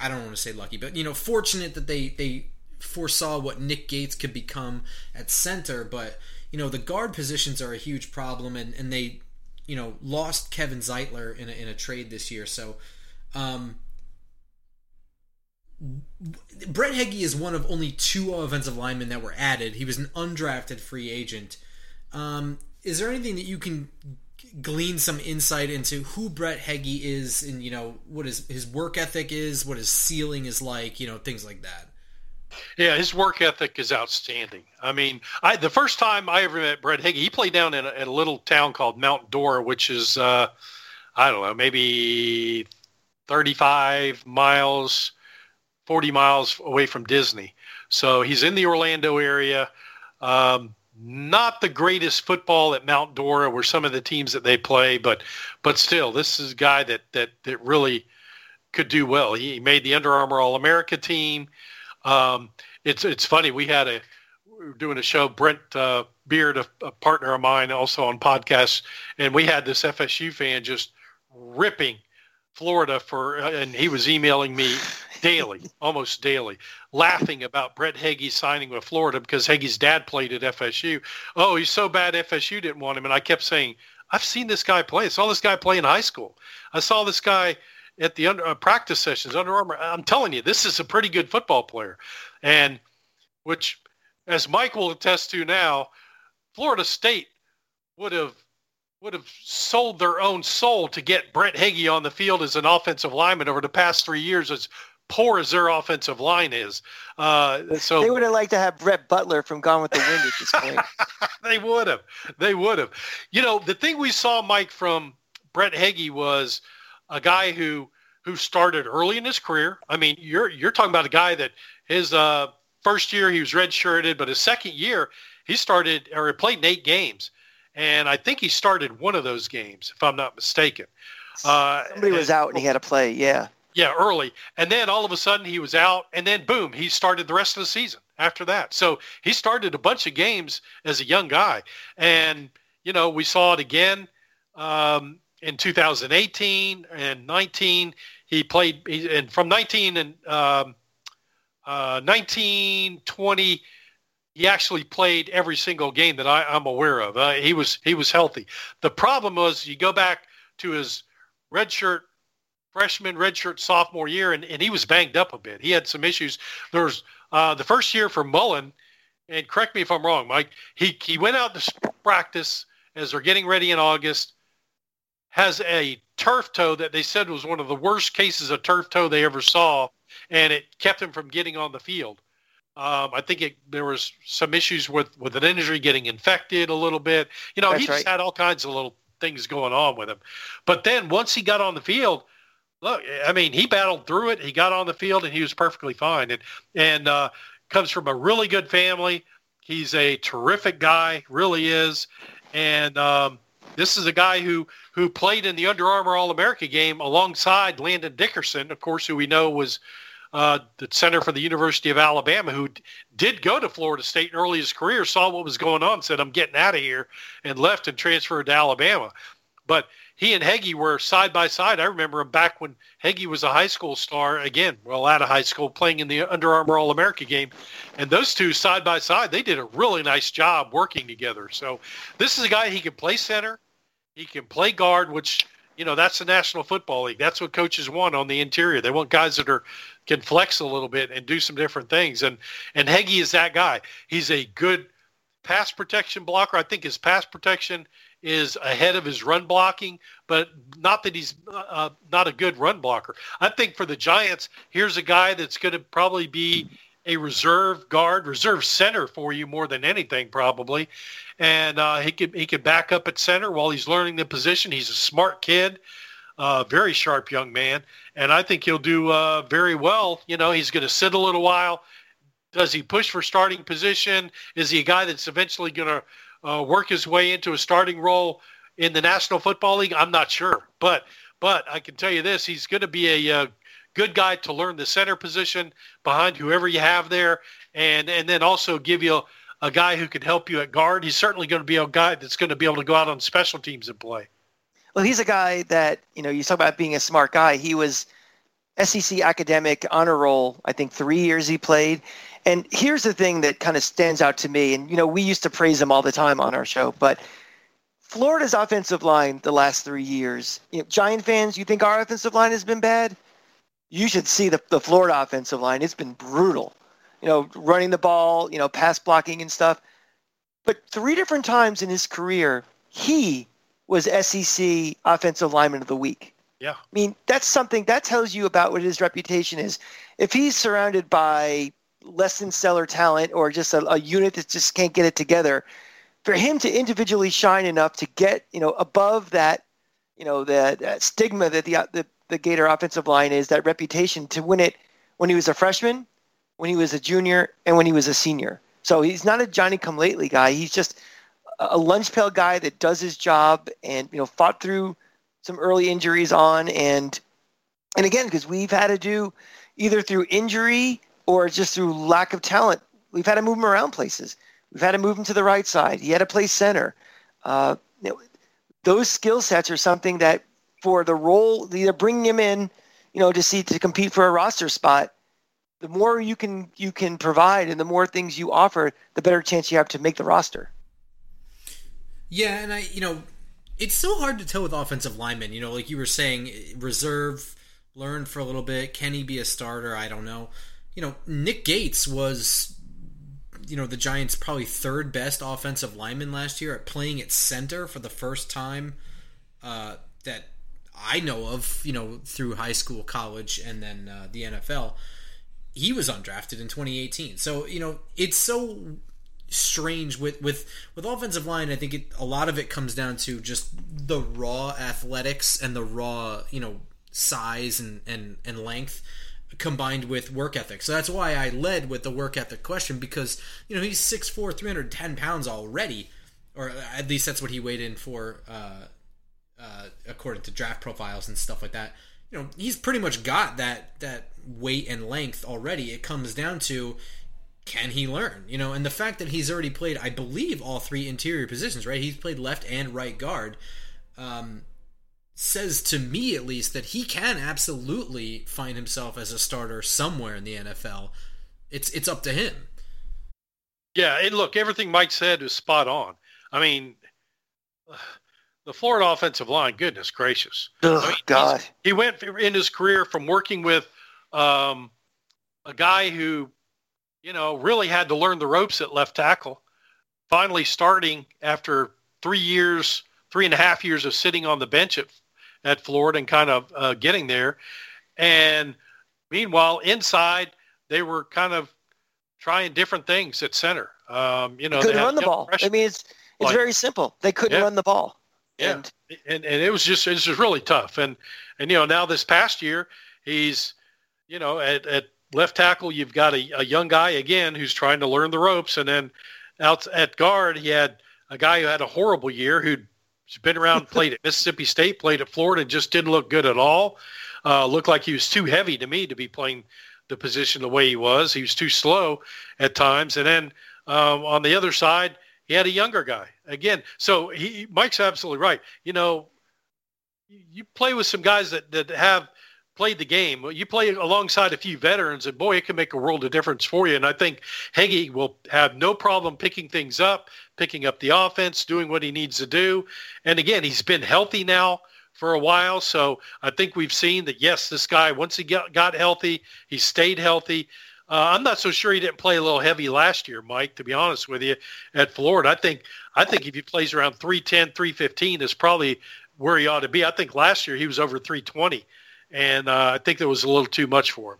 I don't want to say lucky, but, you know, fortunate that they, they foresaw what Nick Gates could become at center. But, you know, the guard positions are a huge problem, and, and they, you know, lost Kevin Zeitler in a, in a trade this year. So, um... Brett Heggie is one of only two offensive linemen that were added. He was an undrafted free agent. Um, is there anything that you can glean some insight into who Brett Heggie is, and, you know, what his, his work ethic is, what his ceiling is like, you know, things like that? Yeah, his work ethic is outstanding. I mean, I the first time I ever met Brett Heggie, he played down in a, in a little town called Mount Dora, which is, uh, I don't know, maybe thirty-five miles forty miles away from Disney. So he's in the Orlando area. Um, not the greatest football at Mount Dora where some of the teams that they play, but but still, this is a guy that that, that really could do well. He made the Under Armour All-America team. Um, it's it's funny. We had a we were doing a show, Brent uh, Beard, a, a partner of mine, also on podcasts, and we had this F S U fan just ripping Florida for, and he was emailing me daily, almost daily, laughing about Brett Heggie signing with Florida because Heggie's dad played at F S U. Oh, he's so bad F S U didn't want him. And I kept saying, I've seen this guy play. I saw this guy play in high school. I saw this guy at the under, uh, practice sessions, Under Armour. I'm telling you, this is a pretty good football player. And which, as Mike will attest to now, Florida State would have would have sold their own soul to get Brett Heggie on the field as an offensive lineman over the past three years, as poor as their offensive line is. Uh, so they would have liked to have Brett Butler from Gone with the Wind at this point. They would have. They would have. You know, the thing we saw, Mike, from Brett Heggie was a guy who who started early in his career. I mean, you're you're talking about a guy that his uh, first year he was redshirted, but his second year he started or he played in eight games. And I think he started one of those games, if I'm not mistaken. Uh, Somebody was out and he had to play, yeah. Yeah, early. And then all of a sudden he was out, and then boom, he started the rest of the season after that. So he started a bunch of games as a young guy. And, you know, we saw it again um, in two thousand eighteen and nineteen. He played, he, and from nineteen and um, uh, nineteen, twenty, he actually played every single game that I, I'm aware of. Uh, he was he was healthy. The problem was you go back to his redshirt freshman, redshirt sophomore year, and, and he was banged up a bit. He had some issues. There was uh, the first year for Mullen, and correct me if I'm wrong, Mike, he, he went out to practice as they're getting ready in August, has a turf toe that they said was one of the worst cases of turf toe they ever saw, and it kept him from getting on the field. Um, I think it, there was some issues with, with an injury getting infected a little bit. You know, That's he just right. had all kinds of little things going on with him. But then once he got on the field, look, I mean, he battled through it. He got on the field, and he was perfectly fine. And and uh, comes from a really good family. He's a terrific guy, really is. And um, this is a guy who who played in the Under Armour All-America game alongside Landon Dickerson, of course, who we know was uh, the center for the University of Alabama, who d- did go to Florida State in early his career, saw what was going on, said, I'm getting out of here, and left and transferred to Alabama. But he and Heggie were side by side. I remember him back when Heggie was a high school star, again, well, out of high school, playing in the Under Armour All-America game. And those two side by side, they did a really nice job working together. So this is a guy, he can play center. He can play guard, which, you know, that's the National Football League. That's what coaches want on the interior. They want guys that are can flex a little bit and do some different things. And and Heggie is that guy. He's a good pass protection blocker. I think his pass protection is ahead of his run blocking, but not that he's uh, not a good run blocker. I think for the Giants, here's a guy that's going to probably be a reserve guard, reserve center for you more than anything probably. And uh, he could he could back up at center while he's learning the position. He's a smart kid, uh, very sharp young man, and I think he'll do uh, very well. You know, he's going to sit a little while. Does he push for starting position? Is he a guy that's eventually going to uh, work his way into a starting role in the National Football League? I'm not sure, but but I can tell you this: he's going to be a uh, good guy to learn the center position behind whoever you have there, and and then also give you a a guy who could help you at guard. He's certainly going to be a guy that's going to be able to go out on special teams and play. Well, he's a guy that, you know, you talk about being a smart guy. He was S E C academic honor roll, I think three years he played. And here's the thing that kind of stands out to me. And, you know, we used to praise him all the time on our show, but Florida's offensive line the last three years, you know, Giant fans, you think our offensive line has been bad? You should see the, the Florida offensive line. It's been brutal. You know, running the ball, you know, pass blocking and stuff. But three different times in his career, he was S E C Offensive Lineman of the Week. Yeah. I mean, that's something that tells you about what his reputation is. If he's surrounded by less than stellar talent or just a, a unit that just can't get it together, for him to individually shine enough to get, you know, above that, you know, that, that stigma that the, the the Gator offensive line is, that reputation, to win it when he was a freshman, when he was a junior, and when he was a senior. So he's not a Johnny-come-lately guy. He's just a lunch pail guy that does his job and, you know, fought through some early injuries on. And, and again, because we've had to do either through injury or just through lack of talent, we've had to move him around places. We've had to move him to the right side. He had to play center. Uh, you know, those skill sets are something that for the role, they're bringing him in, you know, to see, to compete for a roster spot. The more you can you can provide and the more things you offer, the better chance you have to make the roster. Yeah, and I, you know, it's so hard to tell with offensive linemen. You know, like you were saying, reserve, learn for a little bit. Can he be a starter? I don't know. You know, Nick Gates was, you know, the Giants' probably third best offensive lineman last year at playing at center for the first time uh, that I know of, you know, through high school, college, and then uh, the N F L. He was undrafted in twenty eighteen. So, you know, it's so strange with, with, with offensive line. I think it, a lot of it comes down to just the raw athletics and the raw, you know, size and, and, and length combined with work ethic. So that's why I led with the work ethic question, because, you know, he's six foot four, three hundred ten pounds already, or at least that's what he weighed in for, uh, uh, according to draft profiles and stuff like that. You know, he's pretty much got that that weight and length already. It comes down to, can he learn? You know, and the fact that he's already played, I believe, all three interior positions, right? He's played left and right guard, um, says to me at least that he can absolutely find himself as a starter somewhere in the N F L. It's it's up to him. Yeah, and look, everything Mike said is spot on. I mean, Uh... the Florida offensive line, goodness gracious. Oh, I mean, God. He went in his career from working with um, a guy who, you know, really had to learn the ropes at left tackle, finally starting after three years, three and a half years of sitting on the bench at, at Florida and kind of uh, getting there. And meanwhile, inside, they were kind of trying different things at center. Um, you know, couldn't run the ball. Pressure. I mean, it's it's like, very simple. They couldn't yeah. run the ball. Yeah, and, and it was just it's just really tough. And, and you know, now this past year, he's, you know, at, at left tackle, you've got a, a young guy, again, who's trying to learn the ropes. And then out at guard, he had a guy who had a horrible year who'd He's been around, played at Mississippi State, played at Florida, and just didn't look good at all. Uh, looked like he was too heavy to me to be playing the position the way he was. He was too slow at times. And then um, on the other side, he had a younger guy. Again, so he, Mike's absolutely right. You know, you play with some guys that, that have played the game. You play alongside a few veterans, and boy, it can make a world of difference for you. And I think Heggie will have no problem picking things up, picking up the offense, doing what he needs to do. And again, he's been healthy now for a while. So I think we've seen that, yes, this guy, once he got, got healthy, he stayed healthy. Uh, I'm not so sure he didn't play a little heavy last year, Mike, to be honest with you, at Florida. I think I think if he plays around three ten, three fifteen is probably where he ought to be. I think last year he was over three twenty, and uh, I think that was a little too much for him.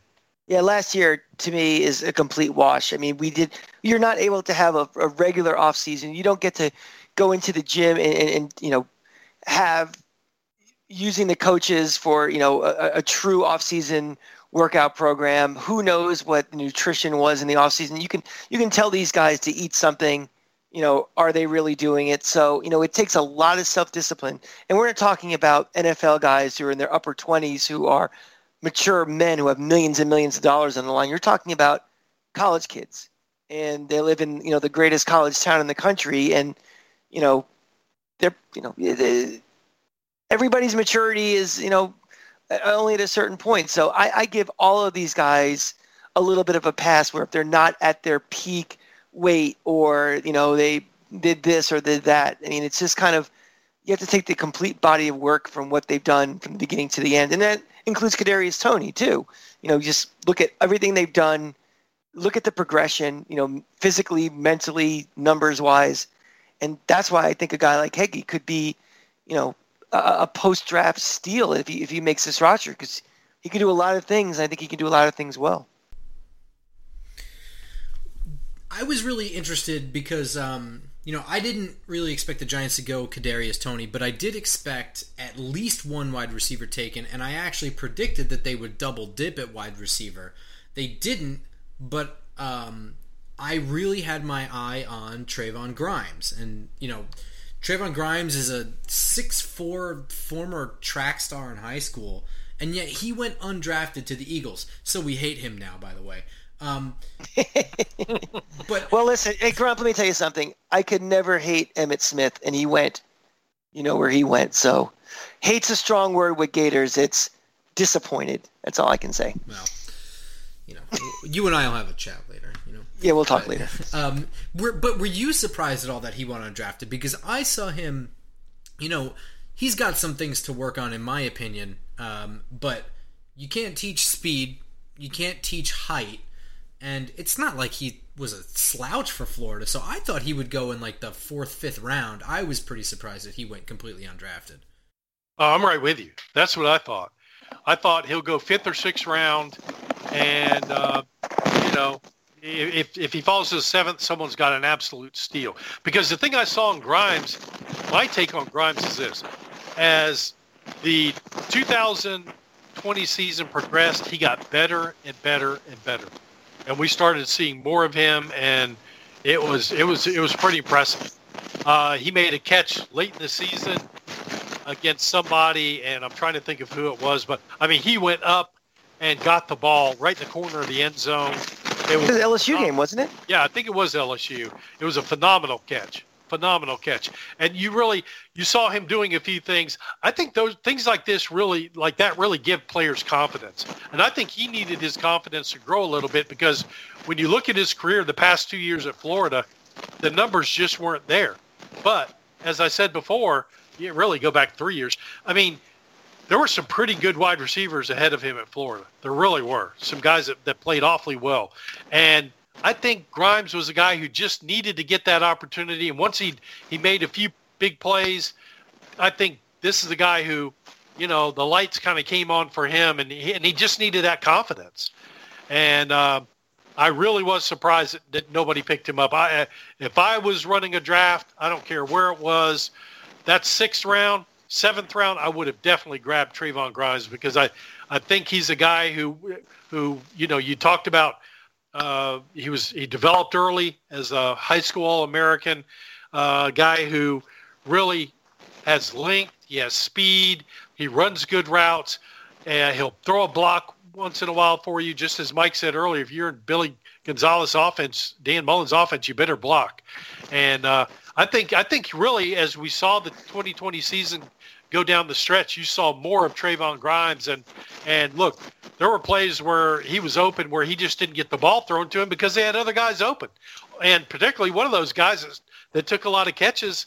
Yeah, last year, to me, is a complete wash. I mean, we did. You're not able to have a, a regular offseason. You don't get to go into the gym and, and, and you know, have using the coaches for, you know, a, a true offseason workout program. Who knows what nutrition was in the offseason? You can you can tell these guys to eat something. You know, are they really doing it? So, you know, it takes a lot of self-discipline. And we're not talking about N F L guys who are in their upper twenties who are mature men who have millions and millions of dollars on the line. You're talking about college kids. And they live in, you know, the greatest college town in the country. And, you know, they're, you know, everybody's maturity is, you know, only at a certain point. So I, I give all of these guys a little bit of a pass where if they're not at their peak weight or, you know, they did this or did that. I mean, it's just kind of, you have to take the complete body of work from what they've done from the beginning to the end. And that includes Kadarius Toney too. You know, just look at everything they've done, look at the progression, you know, physically, mentally, numbers wise. And that's why I think a guy like Heggie could be, you know, a, a post-draft steal if he, if he makes this roster, because he can do a lot of things. And I think he can do a lot of things well. I was really interested because, um, you know, I didn't really expect the Giants to go Kadarius Toney, but I did expect at least one wide receiver taken, and I actually predicted that they would double dip at wide receiver. They didn't, but um, I really had my eye on Trayvon Grimes. And, you know, Trayvon Grimes is a six foot four former track star in high school, and yet he went undrafted to the Eagles. So we hate him now, by the way. Um, but well, listen, hey, Grump, let me tell you something. I could never hate Emmitt Smith, and he went, you know, where he went. So hate's a strong word with Gators. It's disappointed. That's all I can say. Well, you know, you and I will have a chat later, you know? Yeah, we'll talk but, later. Um, we're, but were you surprised at all that he went undrafted? Because I saw him, you know, he's got some things to work on, in my opinion. Um, but you can't teach speed. You can't teach height. And it's not like he was a slouch for Florida, so I thought he would go in like the fourth, fifth round. I was pretty surprised that he went completely undrafted. Uh, I'm right with you. That's what I thought. I thought he'll go fifth or sixth round, and uh, you know, if if he falls to the seventh, someone's got an absolute steal. Because the thing I saw in Grimes, my take on Grimes is this: as the two thousand twenty season progressed, he got better and better and better. And we started seeing more of him, and it was it was it was pretty impressive. Uh, he made a catch late in the season against somebody, and I'm trying to think of who it was, but I mean, he went up and got the ball right in the corner of the end zone. It was, it was an L S U game, wasn't it? Yeah, I think it was L S U. It was a phenomenal catch, phenomenal catch, and you really you saw him doing a few things. I think those things like this really like that really give players confidence, and I think he needed his confidence to grow a little bit, because when you look at his career the past two years at Florida, the numbers just weren't there. But as I said before, you really go back three years. I mean, there were some pretty good wide receivers ahead of him at Florida. There really were some guys that, that played awfully well, and I think Grimes was a guy who just needed to get that opportunity. And once he he made a few big plays, I think this is the guy who, you know, the lights kind of came on for him, and he, and he just needed that confidence. And uh, I really was surprised that, that nobody picked him up. I If I was running a draft, I don't care where it was, that sixth round, seventh round, I would have definitely grabbed Trayvon Grimes, because I, I think he's a guy who, who you know, you talked about, Uh, he was he developed early as a high school All-American, uh, guy who really has length, he has speed, he runs good routes, and he'll throw a block once in a while for you. Just as Mike said earlier, if you're in Billy Gonzales' offense, Dan Mullen's offense, you better block. And uh, I think I think really, as we saw the twenty twenty season go down the stretch, you saw more of Trayvon Grimes. And, and look, there were plays where he was open where he just didn't get the ball thrown to him because they had other guys open. And particularly one of those guys that took a lot of catches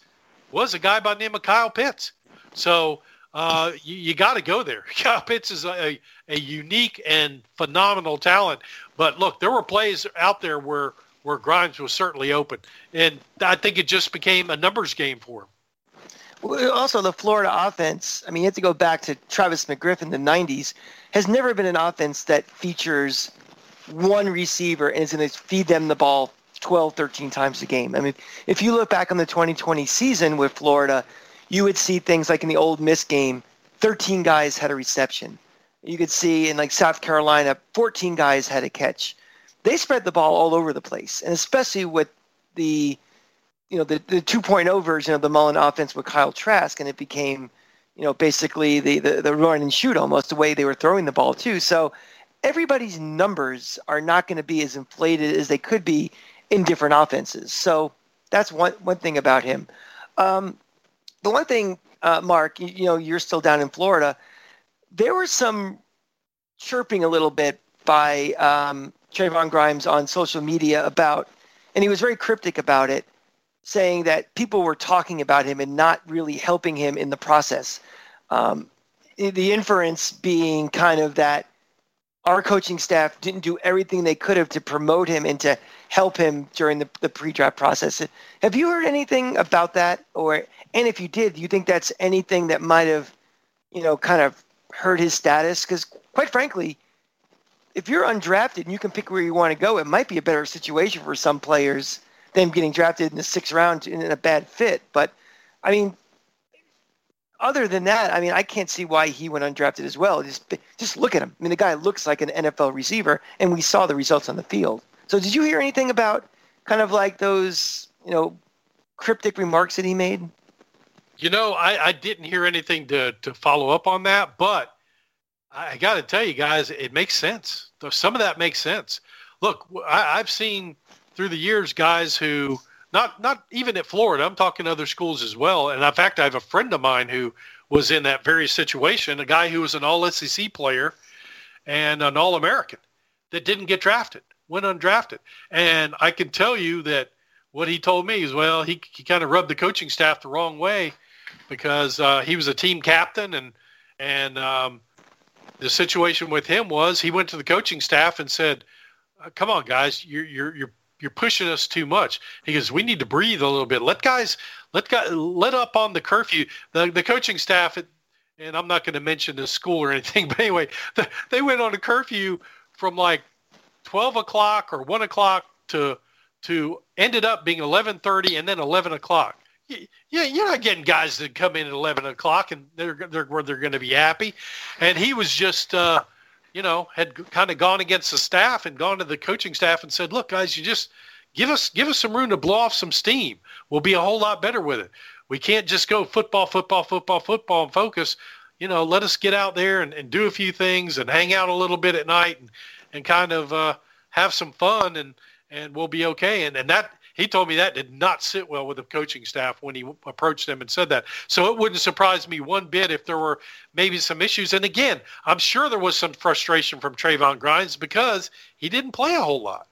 was a guy by the name of Kyle Pitts. So uh, you, you got to go there. Kyle Pitts is a, a unique and phenomenal talent. But, look, there were plays out there where, where Grimes was certainly open. And I think it just became a numbers game for him. Also, the Florida offense, I mean, you have to go back to Travis McGriff in the nineties, has never been an offense that features one receiver and is going to feed them the ball twelve, thirteen times a game. I mean, if you look back on the twenty twenty season with Florida, you would see things like in the Ole Miss game, thirteen guys had a reception. You could see in like South Carolina, fourteen guys had a catch. They spread the ball all over the place, and especially with the you know, the, the two point oh version of the Mullen offense with Kyle Trask, and it became, you know, basically the, the, the run and shoot almost the way they were throwing the ball too. So everybody's numbers are not going to be as inflated as they could be in different offenses. So that's one, one thing about him. Um, the one thing, uh, Mark, you, you know, you're still down in Florida. There was some chirping a little bit by um, Trayvon Grimes on social media about, and he was very cryptic about it, saying that people were talking about him and not really helping him in the process. Um, the inference being kind of that our coaching staff didn't do everything they could have to promote him and to help him during the, the pre-draft process. Have you heard anything about that? Or, and if you did, do you think that's anything that might have, you know, kind of hurt his status? Because quite frankly, if you're undrafted and you can pick where you want to go, it might be a better situation for some players them getting drafted in the sixth round in a bad fit. But, I mean, other than that, I mean, I can't see why he went undrafted as well. Just just look at him. I mean, the guy looks like an N F L receiver, and we saw the results on the field. So did you hear anything about kind of like those, you know, cryptic remarks that he made? You know, I, I didn't hear anything to, to follow up on that, but I got to tell you guys, it makes sense. Some of that makes sense. Look, I, I've seen – through the years, guys who, not not even at Florida, I'm talking other schools as well. And in fact, I have a friend of mine who was in that very situation, a guy who was an all S E C player and an all American that didn't get drafted, went undrafted. And I can tell you that what he told me is, well, he, he kind of rubbed the coaching staff the wrong way because uh, he was a team captain. And, and um, the situation with him was he went to the coaching staff and said, come on, guys, you're you're you're You're pushing us too much. He goes, we need to breathe a little bit. Let guys, let guys, let up on the curfew. The, the coaching staff, and I'm not going to mention the school or anything, but anyway, the, they went on a curfew from like twelve o'clock or one o'clock to to ended up being eleven thirty and then eleven o'clock. Yeah, you're not getting guys that come in at eleven o'clock and they're they're where they're going to be happy. And he was just. Uh, you know, had kind of gone against the staff and gone to the coaching staff and said, look, guys, you just give us give us some room to blow off some steam. We'll be a whole lot better with it. We can't just go football, football, football, football and focus. You know, let us get out there and, and do a few things and hang out a little bit at night and, and kind of uh, have some fun and, and we'll be okay. And, and that he told me that did not sit well with the coaching staff when he approached them and said that. So it wouldn't surprise me one bit if there were maybe some issues. And again, I'm sure there was some frustration from Trayvon Grimes because he didn't play a whole lot.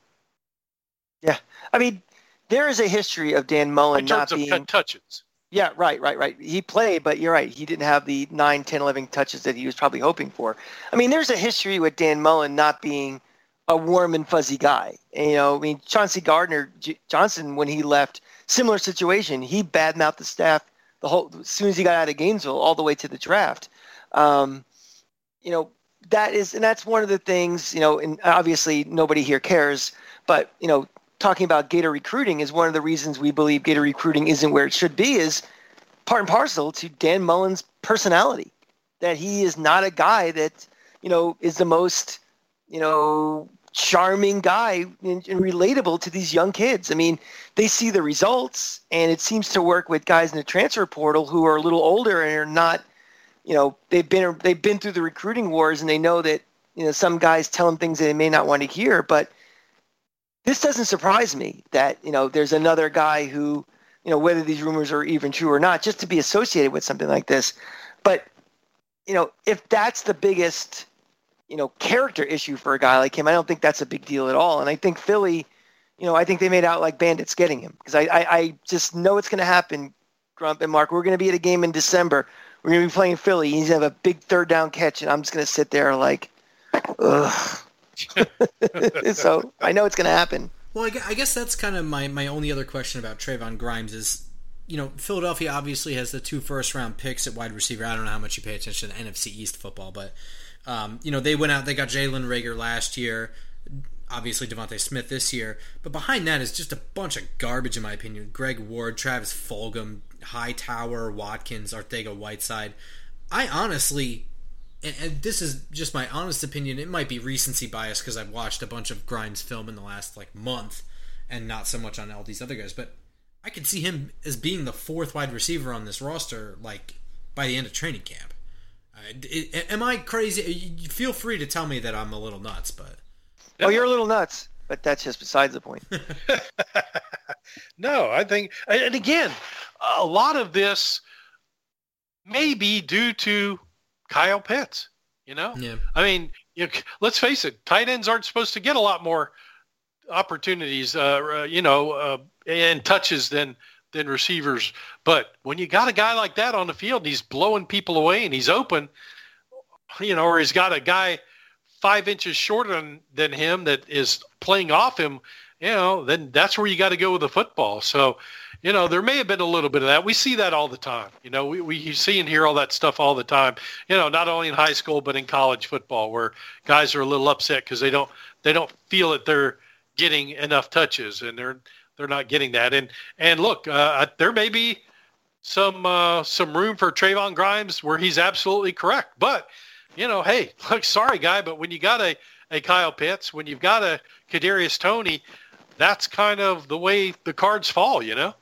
Yeah. I mean, there is a history of Dan Mullen not being. In terms of touches. Yeah, right, right, right. He played, but you're right. He didn't have the nine, ten, eleven touches that he was probably hoping for. I mean, there's a history with Dan Mullen not being a warm and fuzzy guy. And, you know, I mean, Chauncey Gardner J- Johnson, when he left, similar situation. He badmouthed the staff the whole as soon as he got out of Gainesville all the way to the draft. Um, you know, that is, and that's one of the things, you know, and obviously nobody here cares, but, you know, talking about Gator recruiting is one of the reasons we believe Gator recruiting isn't where it should be is part and parcel to Dan Mullen's personality, that he is not a guy that, you know, is the most, you know, charming guy and, and relatable to these young kids. I mean, they see the results, and it seems to work with guys in the transfer portal who are a little older and are not, you know, they've been they've been through the recruiting wars, and they know that, you know, some guys tell them things that they may not want to hear. But this doesn't surprise me that, you know, there's another guy who, you know, whether these rumors are even true or not, just to be associated with something like this. But, you know, if that's the biggest, you know, character issue for a guy like him, I don't think that's a big deal at all. And I think Philly, you know, I think they made out like bandits getting him, because I, I, I just know it's going to happen. Grump and Mark, we're going to be at a game in December. We're going to be playing Philly. He's going to have a big third down catch, and I'm just going to sit there like, ugh. So I know it's going to happen. Well, I guess that's kind of my, my only other question about Trayvon Grimes is, you know, Philadelphia obviously has the two first-round picks at wide receiver. I don't know how much you pay attention to N F C East football, but, um, you know, they went out, they got Jalen Reagor last year, obviously Devontae Smith this year, but behind that is just a bunch of garbage, in my opinion. Greg Ward, Travis Fulgham, Hightower, Watkins, Arcega-Whiteside. I honestly... and this is just my honest opinion, it might be recency bias because I've watched a bunch of Grimes film in the last like month and not so much on all these other guys, but I could see him as being the fourth wide receiver on this roster like by the end of training camp. Uh, it, it, am I crazy? You feel free to tell me that I'm a little nuts, but... Oh, you're a little nuts, but that's just besides the point. No, I think... And again, a lot of this may be due to Kyle Pitts, you know? Yeah. I mean, you know, let's face it, tight ends aren't supposed to get a lot more opportunities, uh, uh, you know, uh, and touches than than receivers. But when you got a guy like that on the field, and he's blowing people away and he's open, you know, or he's got a guy five inches shorter than him that is playing off him, you know, then that's where you got to go with the football. So, you know, there may have been a little bit of that. We see that all the time. You know, we, we you see and hear all that stuff all the time, you know, not only in high school, but in college football, where guys are a little upset because they don't they don't feel that they're getting enough touches, and they're they're not getting that. And and look, uh, there may be some uh, some room for Trayvon Grimes where he's absolutely correct. But, you know, hey, look, sorry, guy, but when you got a, a Kyle Pitts, when you've got a Kadarius Toney, that's kind of the way the cards fall, you know?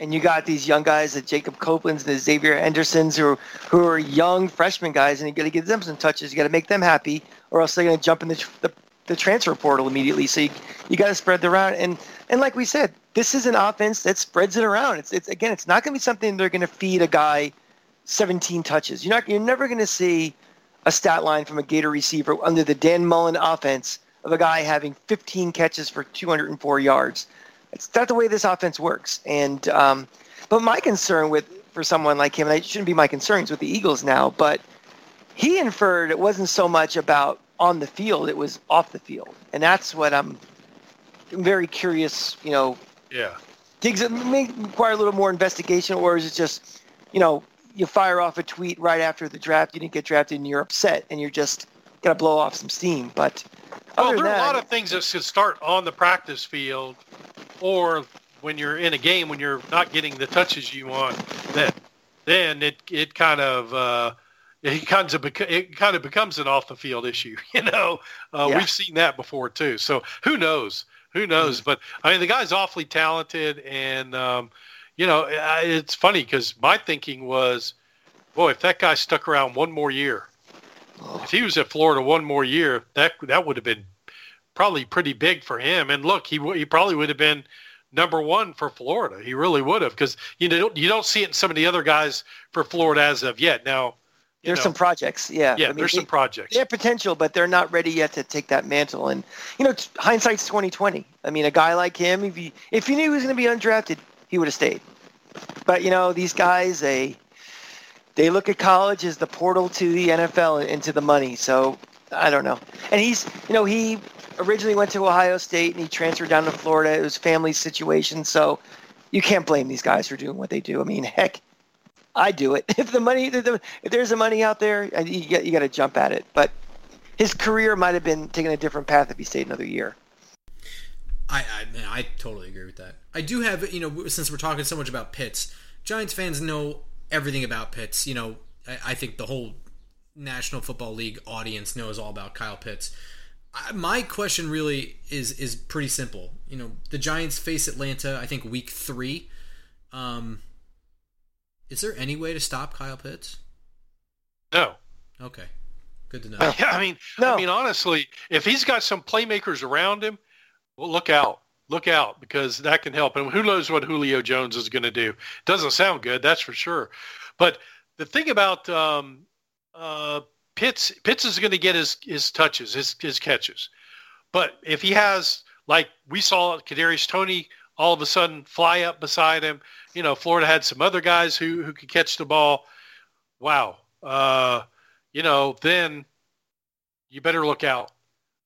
And you got these young guys, the Jacob Copelands and the Xavier Andersons, who are, who are young freshmen guys, and you got to give them some touches. You got to make them happy, or else they're going to jump in the, the the transfer portal immediately. So you you got to spread them around. And and like we said, this is an offense that spreads it around. It's it's again, it's not going to be something they're going to feed a guy seventeen touches. You're not you're never going to see a stat line from a Gator receiver under the Dan Mullen offense of a guy having fifteen catches for two hundred four yards. It's not the way this offense works. And um, but my concern with for someone like him, and it shouldn't be my concerns with the Eagles now, but he inferred it wasn't so much about on the field, it was off the field. And that's what I'm very curious, you know. Yeah. Digs it may require a little more investigation, or is it just, you know, you fire off a tweet right after the draft, you didn't get drafted, and you're upset, and you're just going to blow off some steam. But well, there are that, a lot of things that should start on the practice field, or when you're in a game, when you're not getting the touches you want, that then it it kind of uh, it kind of beca- it kind of becomes an off the field issue. You know, uh, yeah. We've seen that before too. So who knows? Who knows? Mm-hmm. But I mean, the guy's awfully talented, and um, you know, I, it's funny because my thinking was, boy, if that guy stuck around one more year, oh. if he was at Florida one more year, that that would have been probably pretty big for him. And look, he he probably would have been number one for Florida. He really would have, because you know you don't see it in some of the other guys for Florida as of yet. Now, there's know, some projects, yeah, yeah. I mean, there's they, some projects. They have potential, but they're not ready yet to take that mantle. And you know, hindsight's twenty twenty. I mean, a guy like him, if he if he knew he was going to be undrafted, he would have stayed. But you know, these guys, they they look at college as the portal to the N F L and to the money. So I don't know. And he's you know he. originally went to Ohio State, and he transferred down to Florida. It was family situation, so you can't blame these guys for doing what they do. I mean, heck, I do it. If the money, if there's the money out there, you got, you got to jump at it. But his career might have been taking a different path if he stayed another year. I I, man, I totally agree with that. I do have, you know, since we're talking so much about Pitts, Giants fans know everything about Pitts. You know, I, I think the whole National Football League audience knows all about Kyle Pitts. I, my question really is is pretty simple. You know, the Giants face Atlanta, I think, week three. Um, is there any way to stop Kyle Pitts? No. Okay. Good to know. Yeah, I mean, no. I mean, honestly, if he's got some playmakers around him, well, look out. Look out, because that can help. And who knows what Julio Jones is going to do? Doesn't sound good, that's for sure. But the thing about um, uh, Pitts, Pitts is going to get his, his touches, his, his catches. But if he has, like we saw Kadarius Toney all of a sudden fly up beside him, you know, Florida had some other guys who, who could catch the ball. Wow. Uh, you know, then you better look out.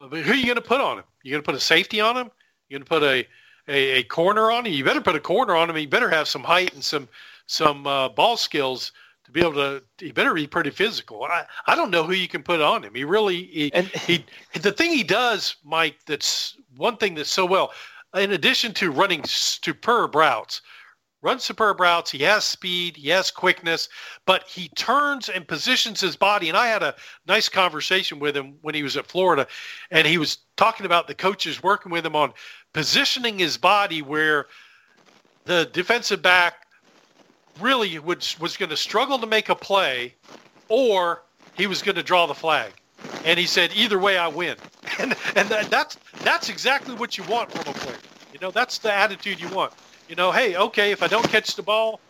But who are you going to put on him? You're going to put a safety on him? You can put a, a, a corner on him. You better put a corner on him. You better have some height and some some uh, ball skills to be able to. He better be pretty physical. I, I don't know who you can put on him. He really he, and, he the thing he does, Mike. That's one thing that's so well. In addition to running superb routes, runs superb routes. He has speed. He has quickness. But he turns and positions his body. And I had a nice conversation with him when he was at Florida, and he was talking about the coaches working with him on positioning his body where the defensive back really would, was going to struggle to make a play, or he was going to draw the flag. And he said, either way, I win. And and that, that's that's exactly what you want from a player. You know, that's the attitude you want. You know, hey, okay, if I don't catch the ball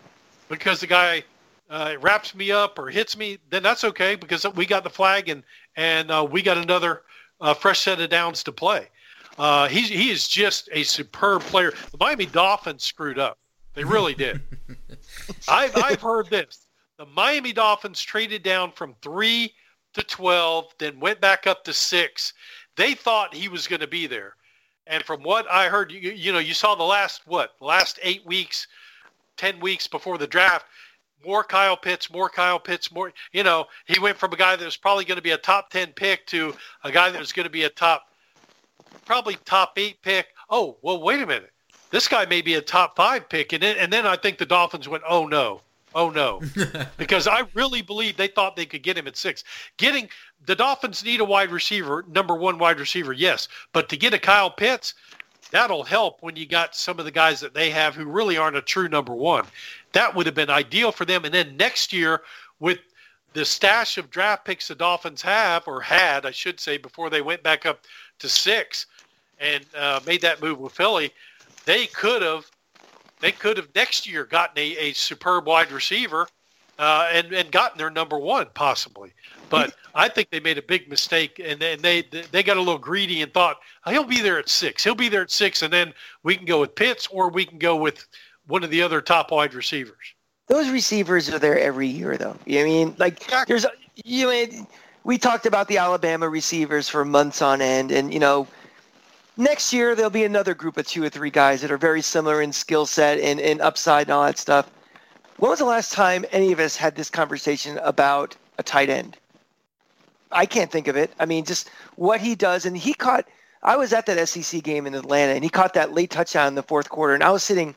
because the guy uh, wraps me up or hits me, then that's okay because we got the flag and, and uh, we got another uh, fresh set of downs to play. Uh, he, he is just a superb player. The Miami Dolphins screwed up. They really did. I've, I've heard this. The Miami Dolphins traded down from three to twelve, then went back up to six. They thought he was going to be there. And from what I heard, you, you know, you saw the last, what, last eight weeks, ten weeks before the draft, more Kyle Pitts, more Kyle Pitts, more, you know, he went from a guy that was probably going to be a top ten pick to a guy that was going to be a top probably top eight pick. Oh, well, wait a minute. This guy may be a top five pick. And then, and then I think the Dolphins went, oh, no. Oh, no. Because I really believe they thought they could get him at six. Getting the Dolphins need a wide receiver, number one wide receiver, yes. But to get a Kyle Pitts, that'll help when you got some of the guys that they have who really aren't a true number one. That would have been ideal for them. And then next year with the stash of draft picks the Dolphins have or had, I should say, before they went back up to six, and uh, made that move with Philly, they could have, they could have next year gotten a, a superb wide receiver, uh, and and gotten their number one possibly. But I think they made a big mistake, and and they they got a little greedy and thought oh, he'll be there at six. He'll be there at six, and then we can go with Pitts or we can go with one of the other top wide receivers. Those receivers are there every year, though. You know what I mean, like there's you know, we talked about the Alabama receivers for months on end, and you know. Next year, there'll be another group of two or three guys that are very similar in skill set and, and upside and all that stuff. When was the last time any of us had this conversation about a tight end? I can't think of it. I mean, just what he does. And he caught – I was at that S E C game in Atlanta, and he caught that late touchdown in the fourth quarter, and I was sitting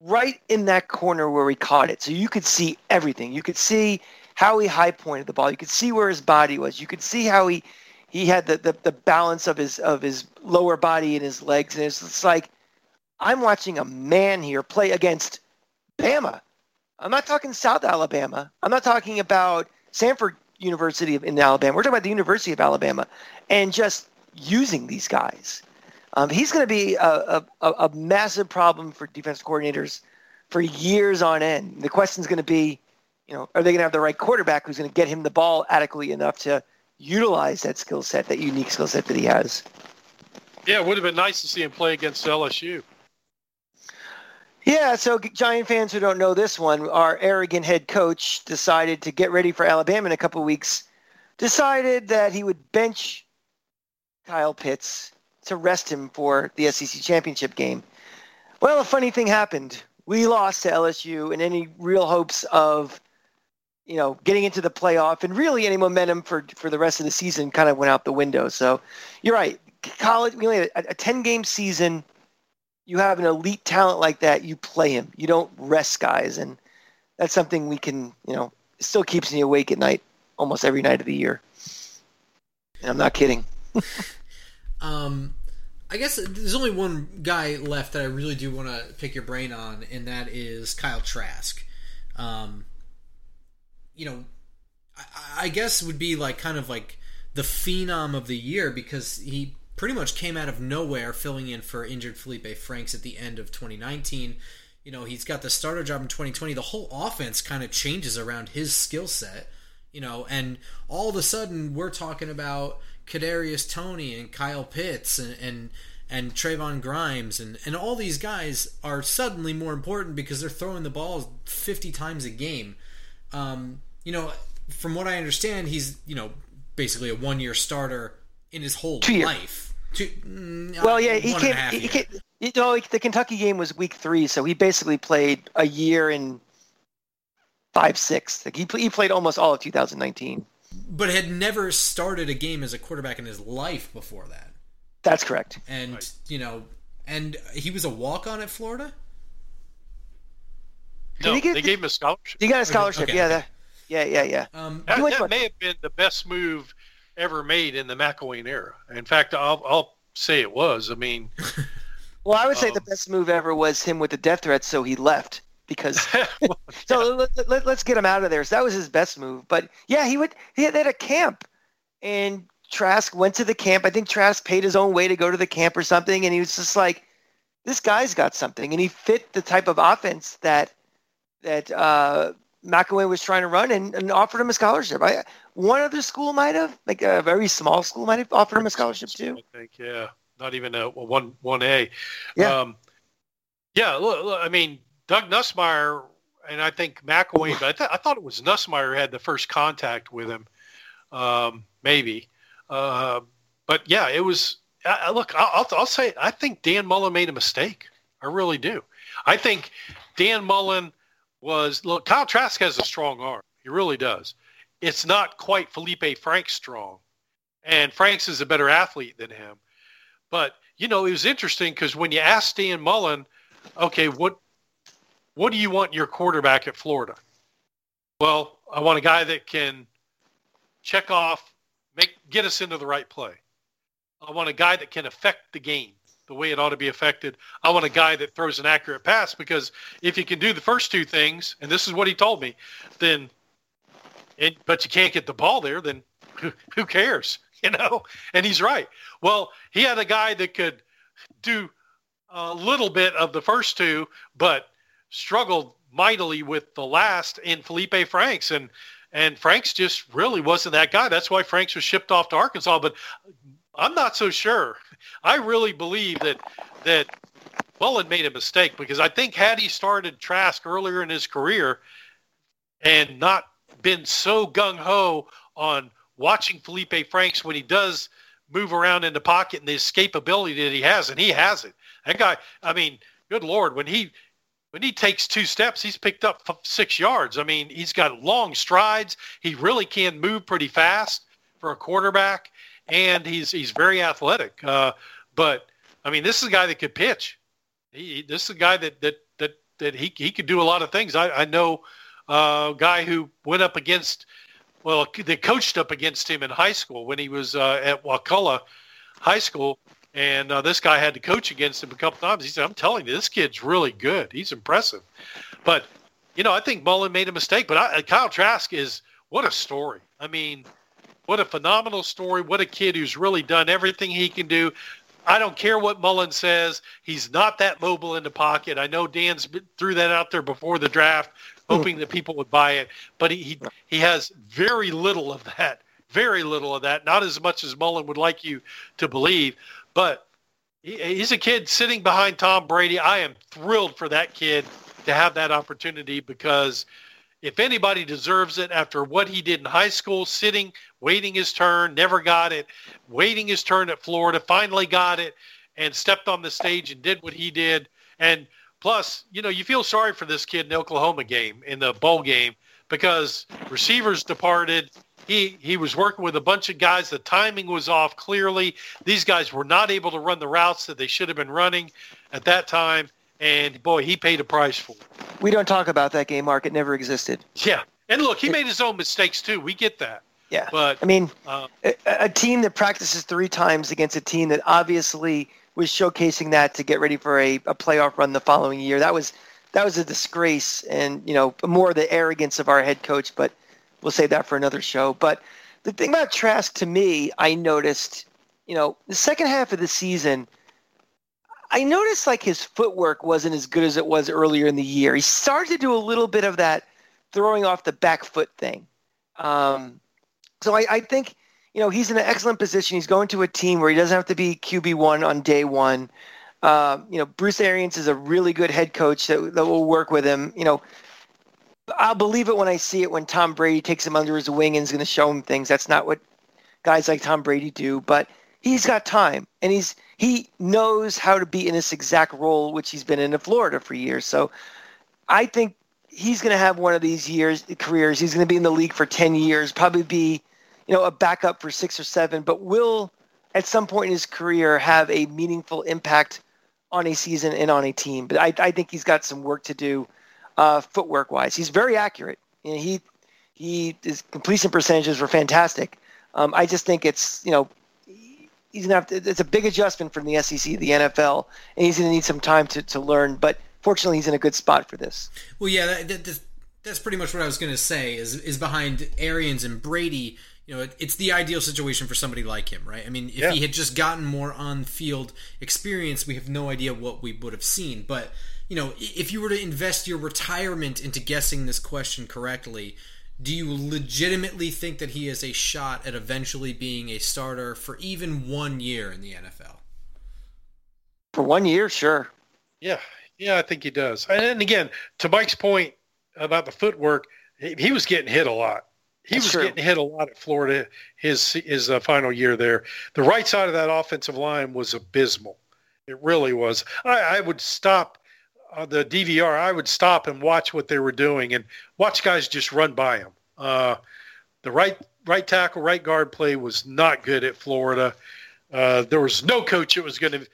right in that corner where he caught it. So you could see everything. You could see how he high-pointed the ball. You could see where his body was. You could see how he – He had the, the, the balance of his of his lower body and his legs. And it's, it's like, I'm watching a man here play against Bama. I'm not talking South Alabama. I'm not talking about Samford University in Alabama. We're talking about the University of Alabama and just using these guys. Um, he's going to be a, a, a massive problem for defense coordinators for years on end. The question's going to be, you know, are they going to have the right quarterback who's going to get him the ball adequately enough to utilize that skill set, that unique skill set that he has. Yeah, it would have been nice to see him play against L S U. Yeah, so Giant fans who don't know this one, our arrogant head coach decided to get ready for Alabama in a couple of weeks, decided that he would bench Kyle Pitts to rest him for the S E C championship game. Well, a funny thing happened. We lost to L S U, and any real hopes of you know, getting into the playoff and really any momentum for, for the rest of the season kind of went out the window. So you're right. College, we only had a ten game season. You have an elite talent like that. You play him, you don't rest guys. And that's something we can, you know, it still keeps me awake at night, almost every night of the year. And I'm not kidding. Um, I guess there's only one guy left that I really do want to pick your brain on, and that is Kyle Trask. Um, you know, I, I guess would be like kind of like the phenom of the year because he pretty much came out of nowhere filling in for injured Feleipe Franks at the end of twenty nineteen. You know, he's got the starter job in twenty twenty. The whole offense kind of changes around his skill set, you know, and all of a sudden we're talking about Kadarius Toney and Kyle Pitts and and, and Trayvon Grimes and, and all these guys are suddenly more important because they're throwing the ball fifty times a game. Um, you know, from what I understand, he's, you know, basically a one-year starter in his whole two life. Two, well, uh, yeah, he can't. He can't you know, the Kentucky game was week three, so he basically played a year in five six. Like he he played almost all of two thousand nineteen, but had never started a game as a quarterback in his life before that. That's correct. And right. you know, and he was a walk-on at Florida. No, get, they did, gave him a scholarship. He got a scholarship. Okay. Yeah, that, yeah, yeah, yeah. Um, that that may have been the best move ever made in the McElwain era. In fact, I'll, I'll say it was. I mean, well, I would say um, the best move ever was him with the death threat, so he left because. well, so yeah. let, let, let's get him out of there. So that was his best move. But yeah, he would. He had, they had a camp, and Trask went to the camp. I think Trask paid his own way to go to the camp or something, and he was just like, "This guy's got something," and he fit the type of offense that that uh, McElwain was trying to run, and, and offered him a scholarship. I. One other school might have, like a very small school might have offered him a scholarship too. I think, yeah. Not even a one, one A. Yeah. Um, yeah, look, look, I mean, Doug Nussmeier, and I think McElwain, but I, th- I thought it was Nussmeier who had the first contact with him, um, maybe. Uh, but, yeah, it was uh, – look, I'll, I'll, I'll say I think Dan Mullen made a mistake. I really do. I think Dan Mullen was – look, Kyle Trask has a strong arm. He really does. It's not quite Feleipe Franks strong, and Franks is a better athlete than him. But, you know, it was interesting because when you asked Dan Mullen, okay, what what do you want your quarterback at Florida? Well, I want a guy that can check off, make get us into the right play. I want a guy that can affect the game the way it ought to be affected. I want a guy that throws an accurate pass because if you can do the first two things, and this is what he told me, then – And, but you can't get the ball there, then who, who cares, you know? And he's right. Well, he had a guy that could do a little bit of the first two, but struggled mightily with the last in Feleipe Franks. And, and Franks just really wasn't that guy. That's why Franks was shipped off to Arkansas. But I'm not so sure. I really believe that that Mullen made a mistake because I think had he started Trask earlier in his career and not been so gung-ho on watching Feleipe Franks when he does move around in the pocket and the escapability that he has, and he has it. That guy, I mean, good Lord, when he when he takes two steps, he's picked up six yards. I mean, he's got long strides. He really can move pretty fast for a quarterback, and he's he's very athletic. Uh, but, I mean, this is a guy that could pitch. He, this is a guy that that that, that he, he could do a lot of things. I, I know – A uh, guy who went up against, well, they coached up against him in high school when he was uh, at Wakulla High School, and uh, this guy had to coach against him a couple times. He said, "I'm telling you, this kid's really good. He's impressive." But you know, I think Mullen made a mistake. But I, Kyle Trask is what a story. I mean, what a phenomenal story. What a kid who's really done everything he can do. I don't care what Mullen says. He's not that mobile in the pocket. I know Dan's threw that out there before the draft, hoping that people would buy it. But he, he he has very little of that, very little of that, not as much as Mullen would like you to believe. But he, he's a kid sitting behind Tom Brady. I am thrilled for that kid to have that opportunity because if anybody deserves it after what he did in high school, sitting, waiting his turn, never got it, waiting his turn at Florida, finally got it, and stepped on the stage and did what he did. And plus, you know, you feel sorry for this kid in the Oklahoma game, in the bowl game, because receivers departed. He he was working with a bunch of guys. The timing was off clearly. These guys were not able to run the routes that they should have been running at that time. And, boy, he paid a price for it. We don't talk about that game, Mark. It never existed. Yeah. And, look, he made his own mistakes, too. We get that. Yeah. But I mean, uh, a, a team that practices three times against a team that obviously was showcasing that to get ready for a, a playoff run the following year. That was that was a disgrace, and you know, more the arrogance of our head coach. But we'll save that for another show. But the thing about Trask, to me, I noticed, you know, the second half of the season, I noticed like his footwork wasn't as good as it was earlier in the year. He started to do a little bit of that throwing off the back foot thing. Um, so I, I think, you know, he's in an excellent position. He's going to a team where he doesn't have to be Q B one on day one. Uh, you know, Bruce Arians is a really good head coach that, that will work with him. You know, I'll believe it when I see it when Tom Brady takes him under his wing and is going to show him things. That's not what guys like Tom Brady do, but he's got time, and he's he knows how to be in this exact role, which he's been in in Florida for years. So I think he's going to have one of these years, careers. He's going to be in the league for ten years, probably be, you know, a backup for six or seven, but will at some point in his career have a meaningful impact on a season and on a team. But I, I think he's got some work to do uh, footwork-wise. He's very accurate. You know, he he his completion percentages were fantastic. Um, I just think it's, you know, he's gonna have to, it's a big adjustment from the S E C, the N F L, and he's going to need some time to, to learn. But fortunately, he's in a good spot for this. Well, yeah, that, that, that's, that's pretty much what I was going to say. Is is behind Arians and Brady, you know, it, it's the ideal situation for somebody like him, right? I mean, if yeah. he had just gotten more on-field experience, we have no idea what we would have seen. But you know, if you were to invest your retirement into guessing this question correctly, do you legitimately think that he has a shot at eventually being a starter for even one year in the N F L? For one year, sure. Yeah, yeah, I think he does. And again, to Mike's point about the footwork, he was getting hit a lot. He That's was true. getting hit a lot at Florida his his uh, final year there. The right side of that offensive line was abysmal. It really was. I, I would stop. Uh, the D V R, I would stop and watch what they were doing and watch guys just run by him. Uh, the right right tackle, right guard play was not good at Florida. Uh, there was no coach that was going to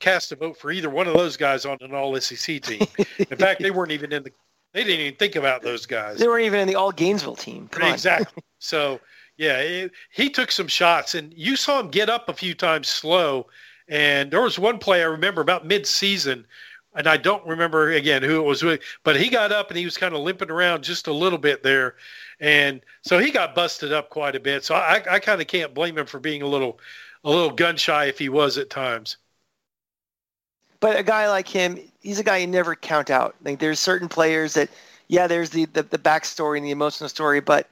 cast a vote for either one of those guys on an all S E C team. In fact, they weren't even in the – they didn't even think about those guys. They weren't even in the all Gainesville team. Come on. Exactly. So, yeah, it, he took some shots, and you saw him get up a few times slow. And there was one play I remember about midseason – and I don't remember, again, who it was with, but he got up and he was kind of limping around just a little bit there. And so he got busted up quite a bit. So I, I kind of can't blame him for being a little a little gun-shy if he was at times. But a guy like him, he's a guy you never count out. Like there's certain players that, yeah, there's the, the, the backstory and the emotional story, but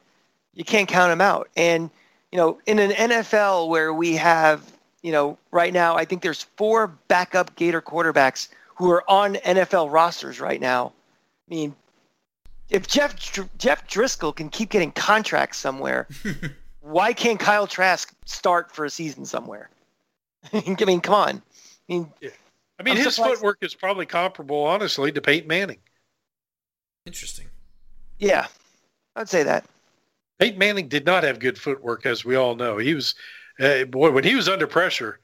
you can't count him out. And, you know, in an N F L where we have, you know, right now, I think there's four backup Gator quarterbacks who are on N F L rosters right now. I mean, if Jeff Jeff Driscoll can keep getting contracts somewhere, why can't Kyle Trask start for a season somewhere? I mean, come on. I mean, yeah. I mean his footwork is probably comparable, honestly, to Peyton Manning. Interesting. Yeah, I'd say that. Peyton Manning did not have good footwork, as we all know. He was, uh, boy, when he was under pressure,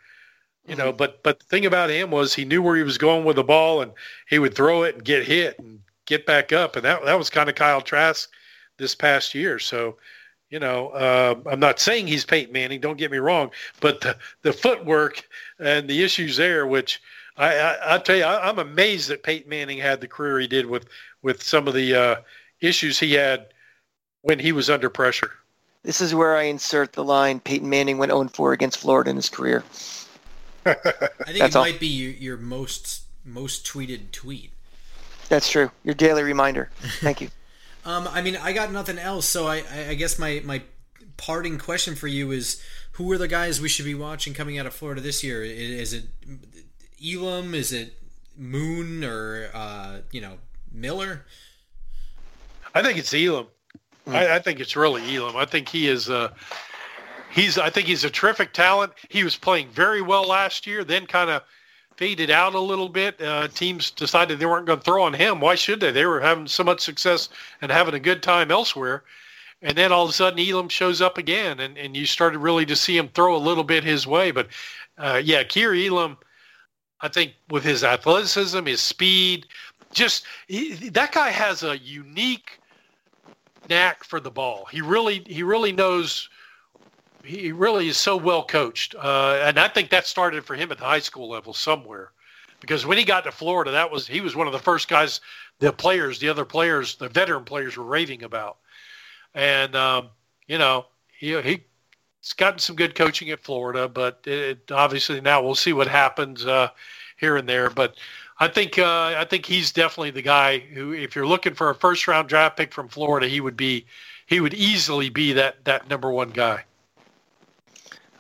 you know, but but the thing about him was he knew where he was going with the ball, and he would throw it and get hit and get back up, and that that was kind of Kyle Trask this past year. So, you know, uh, I'm not saying he's Peyton Manning. Don't get me wrong, but the, the footwork and the issues there, which I, I, I tell you, I, I'm amazed that Peyton Manning had the career he did with with some of the uh, issues he had when he was under pressure. This is where I insert the line: Peyton Manning went oh and four against Florida in his career. I think That's it all. might be your, your most most tweeted tweet. That's true. Your daily reminder. Thank you. um, I mean, I got nothing else, so I, I guess my, my parting question for you is: who are the guys we should be watching coming out of Florida this year? Is it Elam? Is it Moon? Or uh, you know, Miller? I think it's Elam. Mm. I, I think it's really Elam. I think he is. Uh, He's. I think he's a terrific talent. He was playing very well last year, then kind of faded out a little bit. Uh, teams decided they weren't going to throw on him. Why should they? They were having so much success and having a good time elsewhere. And then all of a sudden, Elam shows up again, and, and you started really to see him throw a little bit his way. But, uh, yeah, Kaiir Elam, I think with his athleticism, his speed, just he, that guy has a unique knack for the ball. He really, he really knows. He really is so well coached, uh, and I think that started for him at the high school level somewhere, because when he got to Florida, that was he was one of the first guys, the players, the other players, the veteran players were raving about, and um, you know he he. He's gotten some good coaching at Florida, but it, obviously now we'll see what happens uh, here and there. But I think uh, I think he's definitely the guy who, if you're looking for a first round draft pick from Florida, he would be, he would easily be that that number one guy.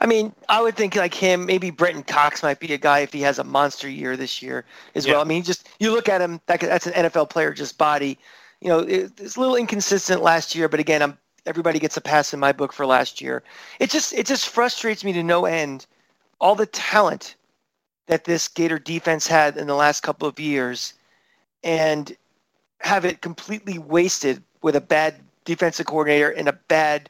I mean, I would think like him. Maybe Brenton Cox might be a guy if he has a monster year this year as yeah. well. I mean, just you look at him. That, that's an N F L player, just body. You know, it, it's a little inconsistent last year, but again, I'm. Everybody gets a pass in my book for last year. It just it just frustrates me to no end all the talent that this Gator defense had in the last couple of years and have it completely wasted with a bad defensive coordinator and a bad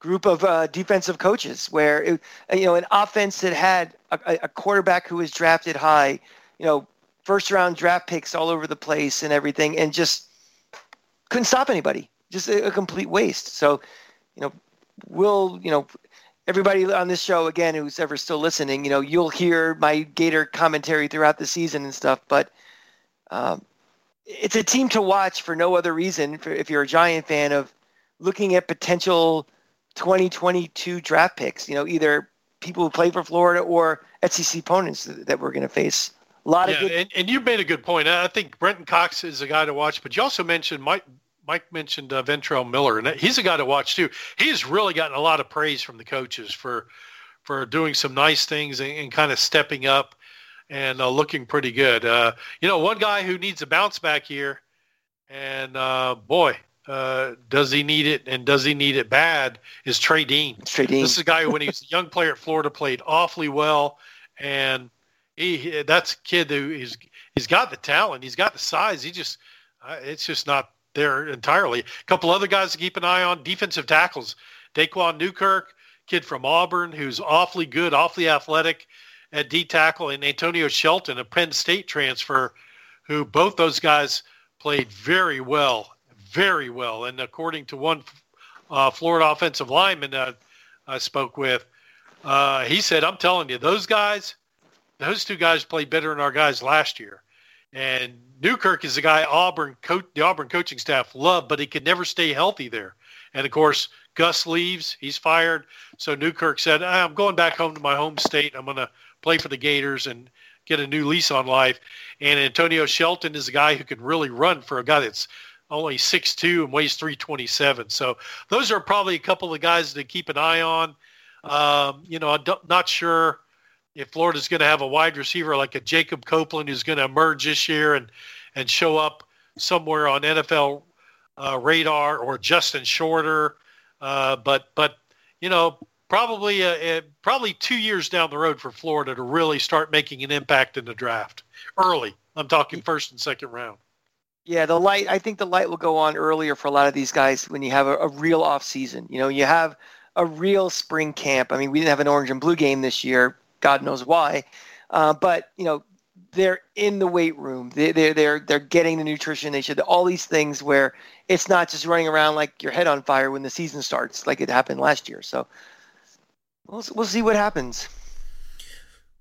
group of uh, defensive coaches where, it, you know, an offense that had a, a quarterback who was drafted high, you know, first-round draft picks all over the place and everything and just couldn't stop anybody. Just a, a complete waste. So, you know, we'll, you know, everybody on this show, again, who's ever still listening, you know, you'll hear my Gator commentary throughout the season and stuff, but um, it's a team to watch for no other reason, for, if you're a Giant fan, of looking at potential twenty twenty-two draft picks, you know, either people who play for Florida or S E C opponents that we're going to face. A lot yeah, of good- and, and you made a good point. I think Brenton Cox is a guy to watch, but you also mentioned Mike Mike mentioned uh, Ventrell Miller, and he's a guy to watch too. He's really gotten a lot of praise from the coaches for for doing some nice things and, and kind of stepping up and uh, looking pretty good. Uh, you know, one guy who needs a bounce back year, and uh, boy, uh, does he need it, and does he need it bad, is Trey Dean. Trey Dean. This is a guy who, when he was a young player at Florida, played awfully well, and he that's a kid who is he's got the talent, he's got the size, he just uh, it's just not. There entirely. A couple other guys to keep an eye on, defensive tackles. DaQuan Newkirk, kid from Auburn, who's awfully good, awfully athletic at D tackle, and Antonio Shelton, a Penn State transfer, who both those guys played very well, very well. And according to one uh, Florida offensive lineman uh, I spoke with, uh, he said, I'm telling you, those guys, those two guys played better than our guys last year. And Newkirk is the guy Auburn co- the Auburn coaching staff loved, but he could never stay healthy there. And, of course, Gus leaves. He's fired. So Newkirk said, I'm going back home to my home state. I'm going to play for the Gators and get a new lease on life. And Antonio Shelton is a guy who can really run for a guy that's only six foot two and weighs three twenty-seven. So those are probably a couple of guys to keep an eye on. Um, you know, I'm not sure if Florida's going to have a wide receiver like a Jacob Copeland who's going to emerge this year and, and show up somewhere on N F L uh, radar, or Justin Shorter. Uh, but, but you know, probably a, a, probably two years down the road for Florida to really start making an impact in the draft early. I'm talking first and second round. Yeah, the light, I think the light will go on earlier for a lot of these guys when you have a, a real off season. You know, you have a real spring camp. I mean, we didn't have an orange and blue game this year. God knows why, uh, but you know they're in the weight room. They, they're they're they're getting the nutrition they should. All these things where it's not just running around like your head on fire when the season starts, like it happened last year. So we'll we'll see what happens.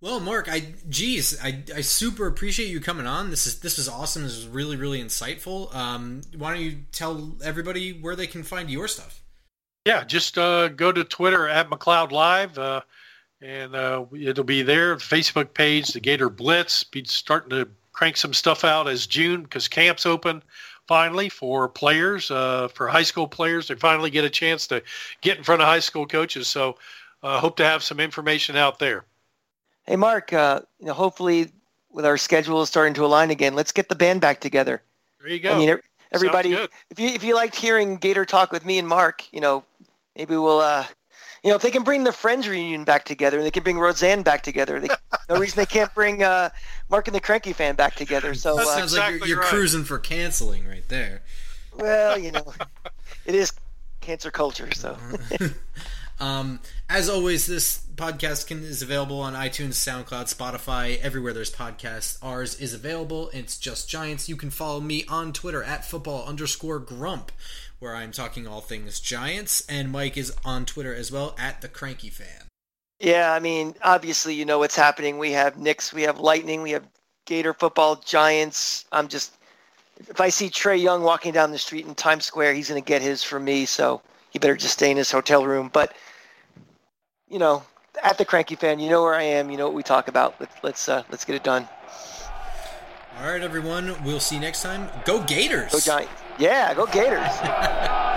Well, Mark, I geez, I, I super appreciate you coming on. This is this was awesome. This was really really insightful. Um, why don't you tell everybody where they can find your stuff? Yeah, just uh, go to Twitter at McLeod Live. Uh, And uh, it'll be there, Facebook page, the Gator Blitz. Be starting to crank some stuff out as June, because camp's open finally for players, uh, for high school players. They finally get a chance to get in front of high school coaches. So I uh, hope to have some information out there. Hey, Mark, uh, you know, hopefully with our schedule starting to align again, let's get the band back together. There you go. I mean, everybody, if you, if you liked hearing Gator talk with me and Mark, you know, maybe we'll uh, – you know, if they can bring the Friends reunion back together, and they can bring Roseanne back together, they, no reason they can't bring uh, Mark and the Cranky Fan back together. So that sounds uh, like exactly you're, you're right. Cruising for canceling right there. Well, you know, it is cancer culture. So, um, as always, this podcast can, is available on iTunes, SoundCloud, Spotify, everywhere there's podcasts. Ours is available. It's Just Giants. You can follow me on Twitter at football underscore grump. where I'm talking all things Giants, and Mike is on Twitter as well, at the Cranky Fan. Yeah, I mean, obviously, you know what's happening. We have Knicks, we have Lightning, we have Gator football, Giants. I'm just, if I see Trae Young walking down the street in Times Square, he's going to get his from me, so he better just stay in his hotel room. But, you know, at the Cranky Fan, you know where I am, you know what we talk about. Let's let's, uh, let's get it done. All right, everyone. We'll see you next time. Go Gators. Go Giants. Yeah, go Gators.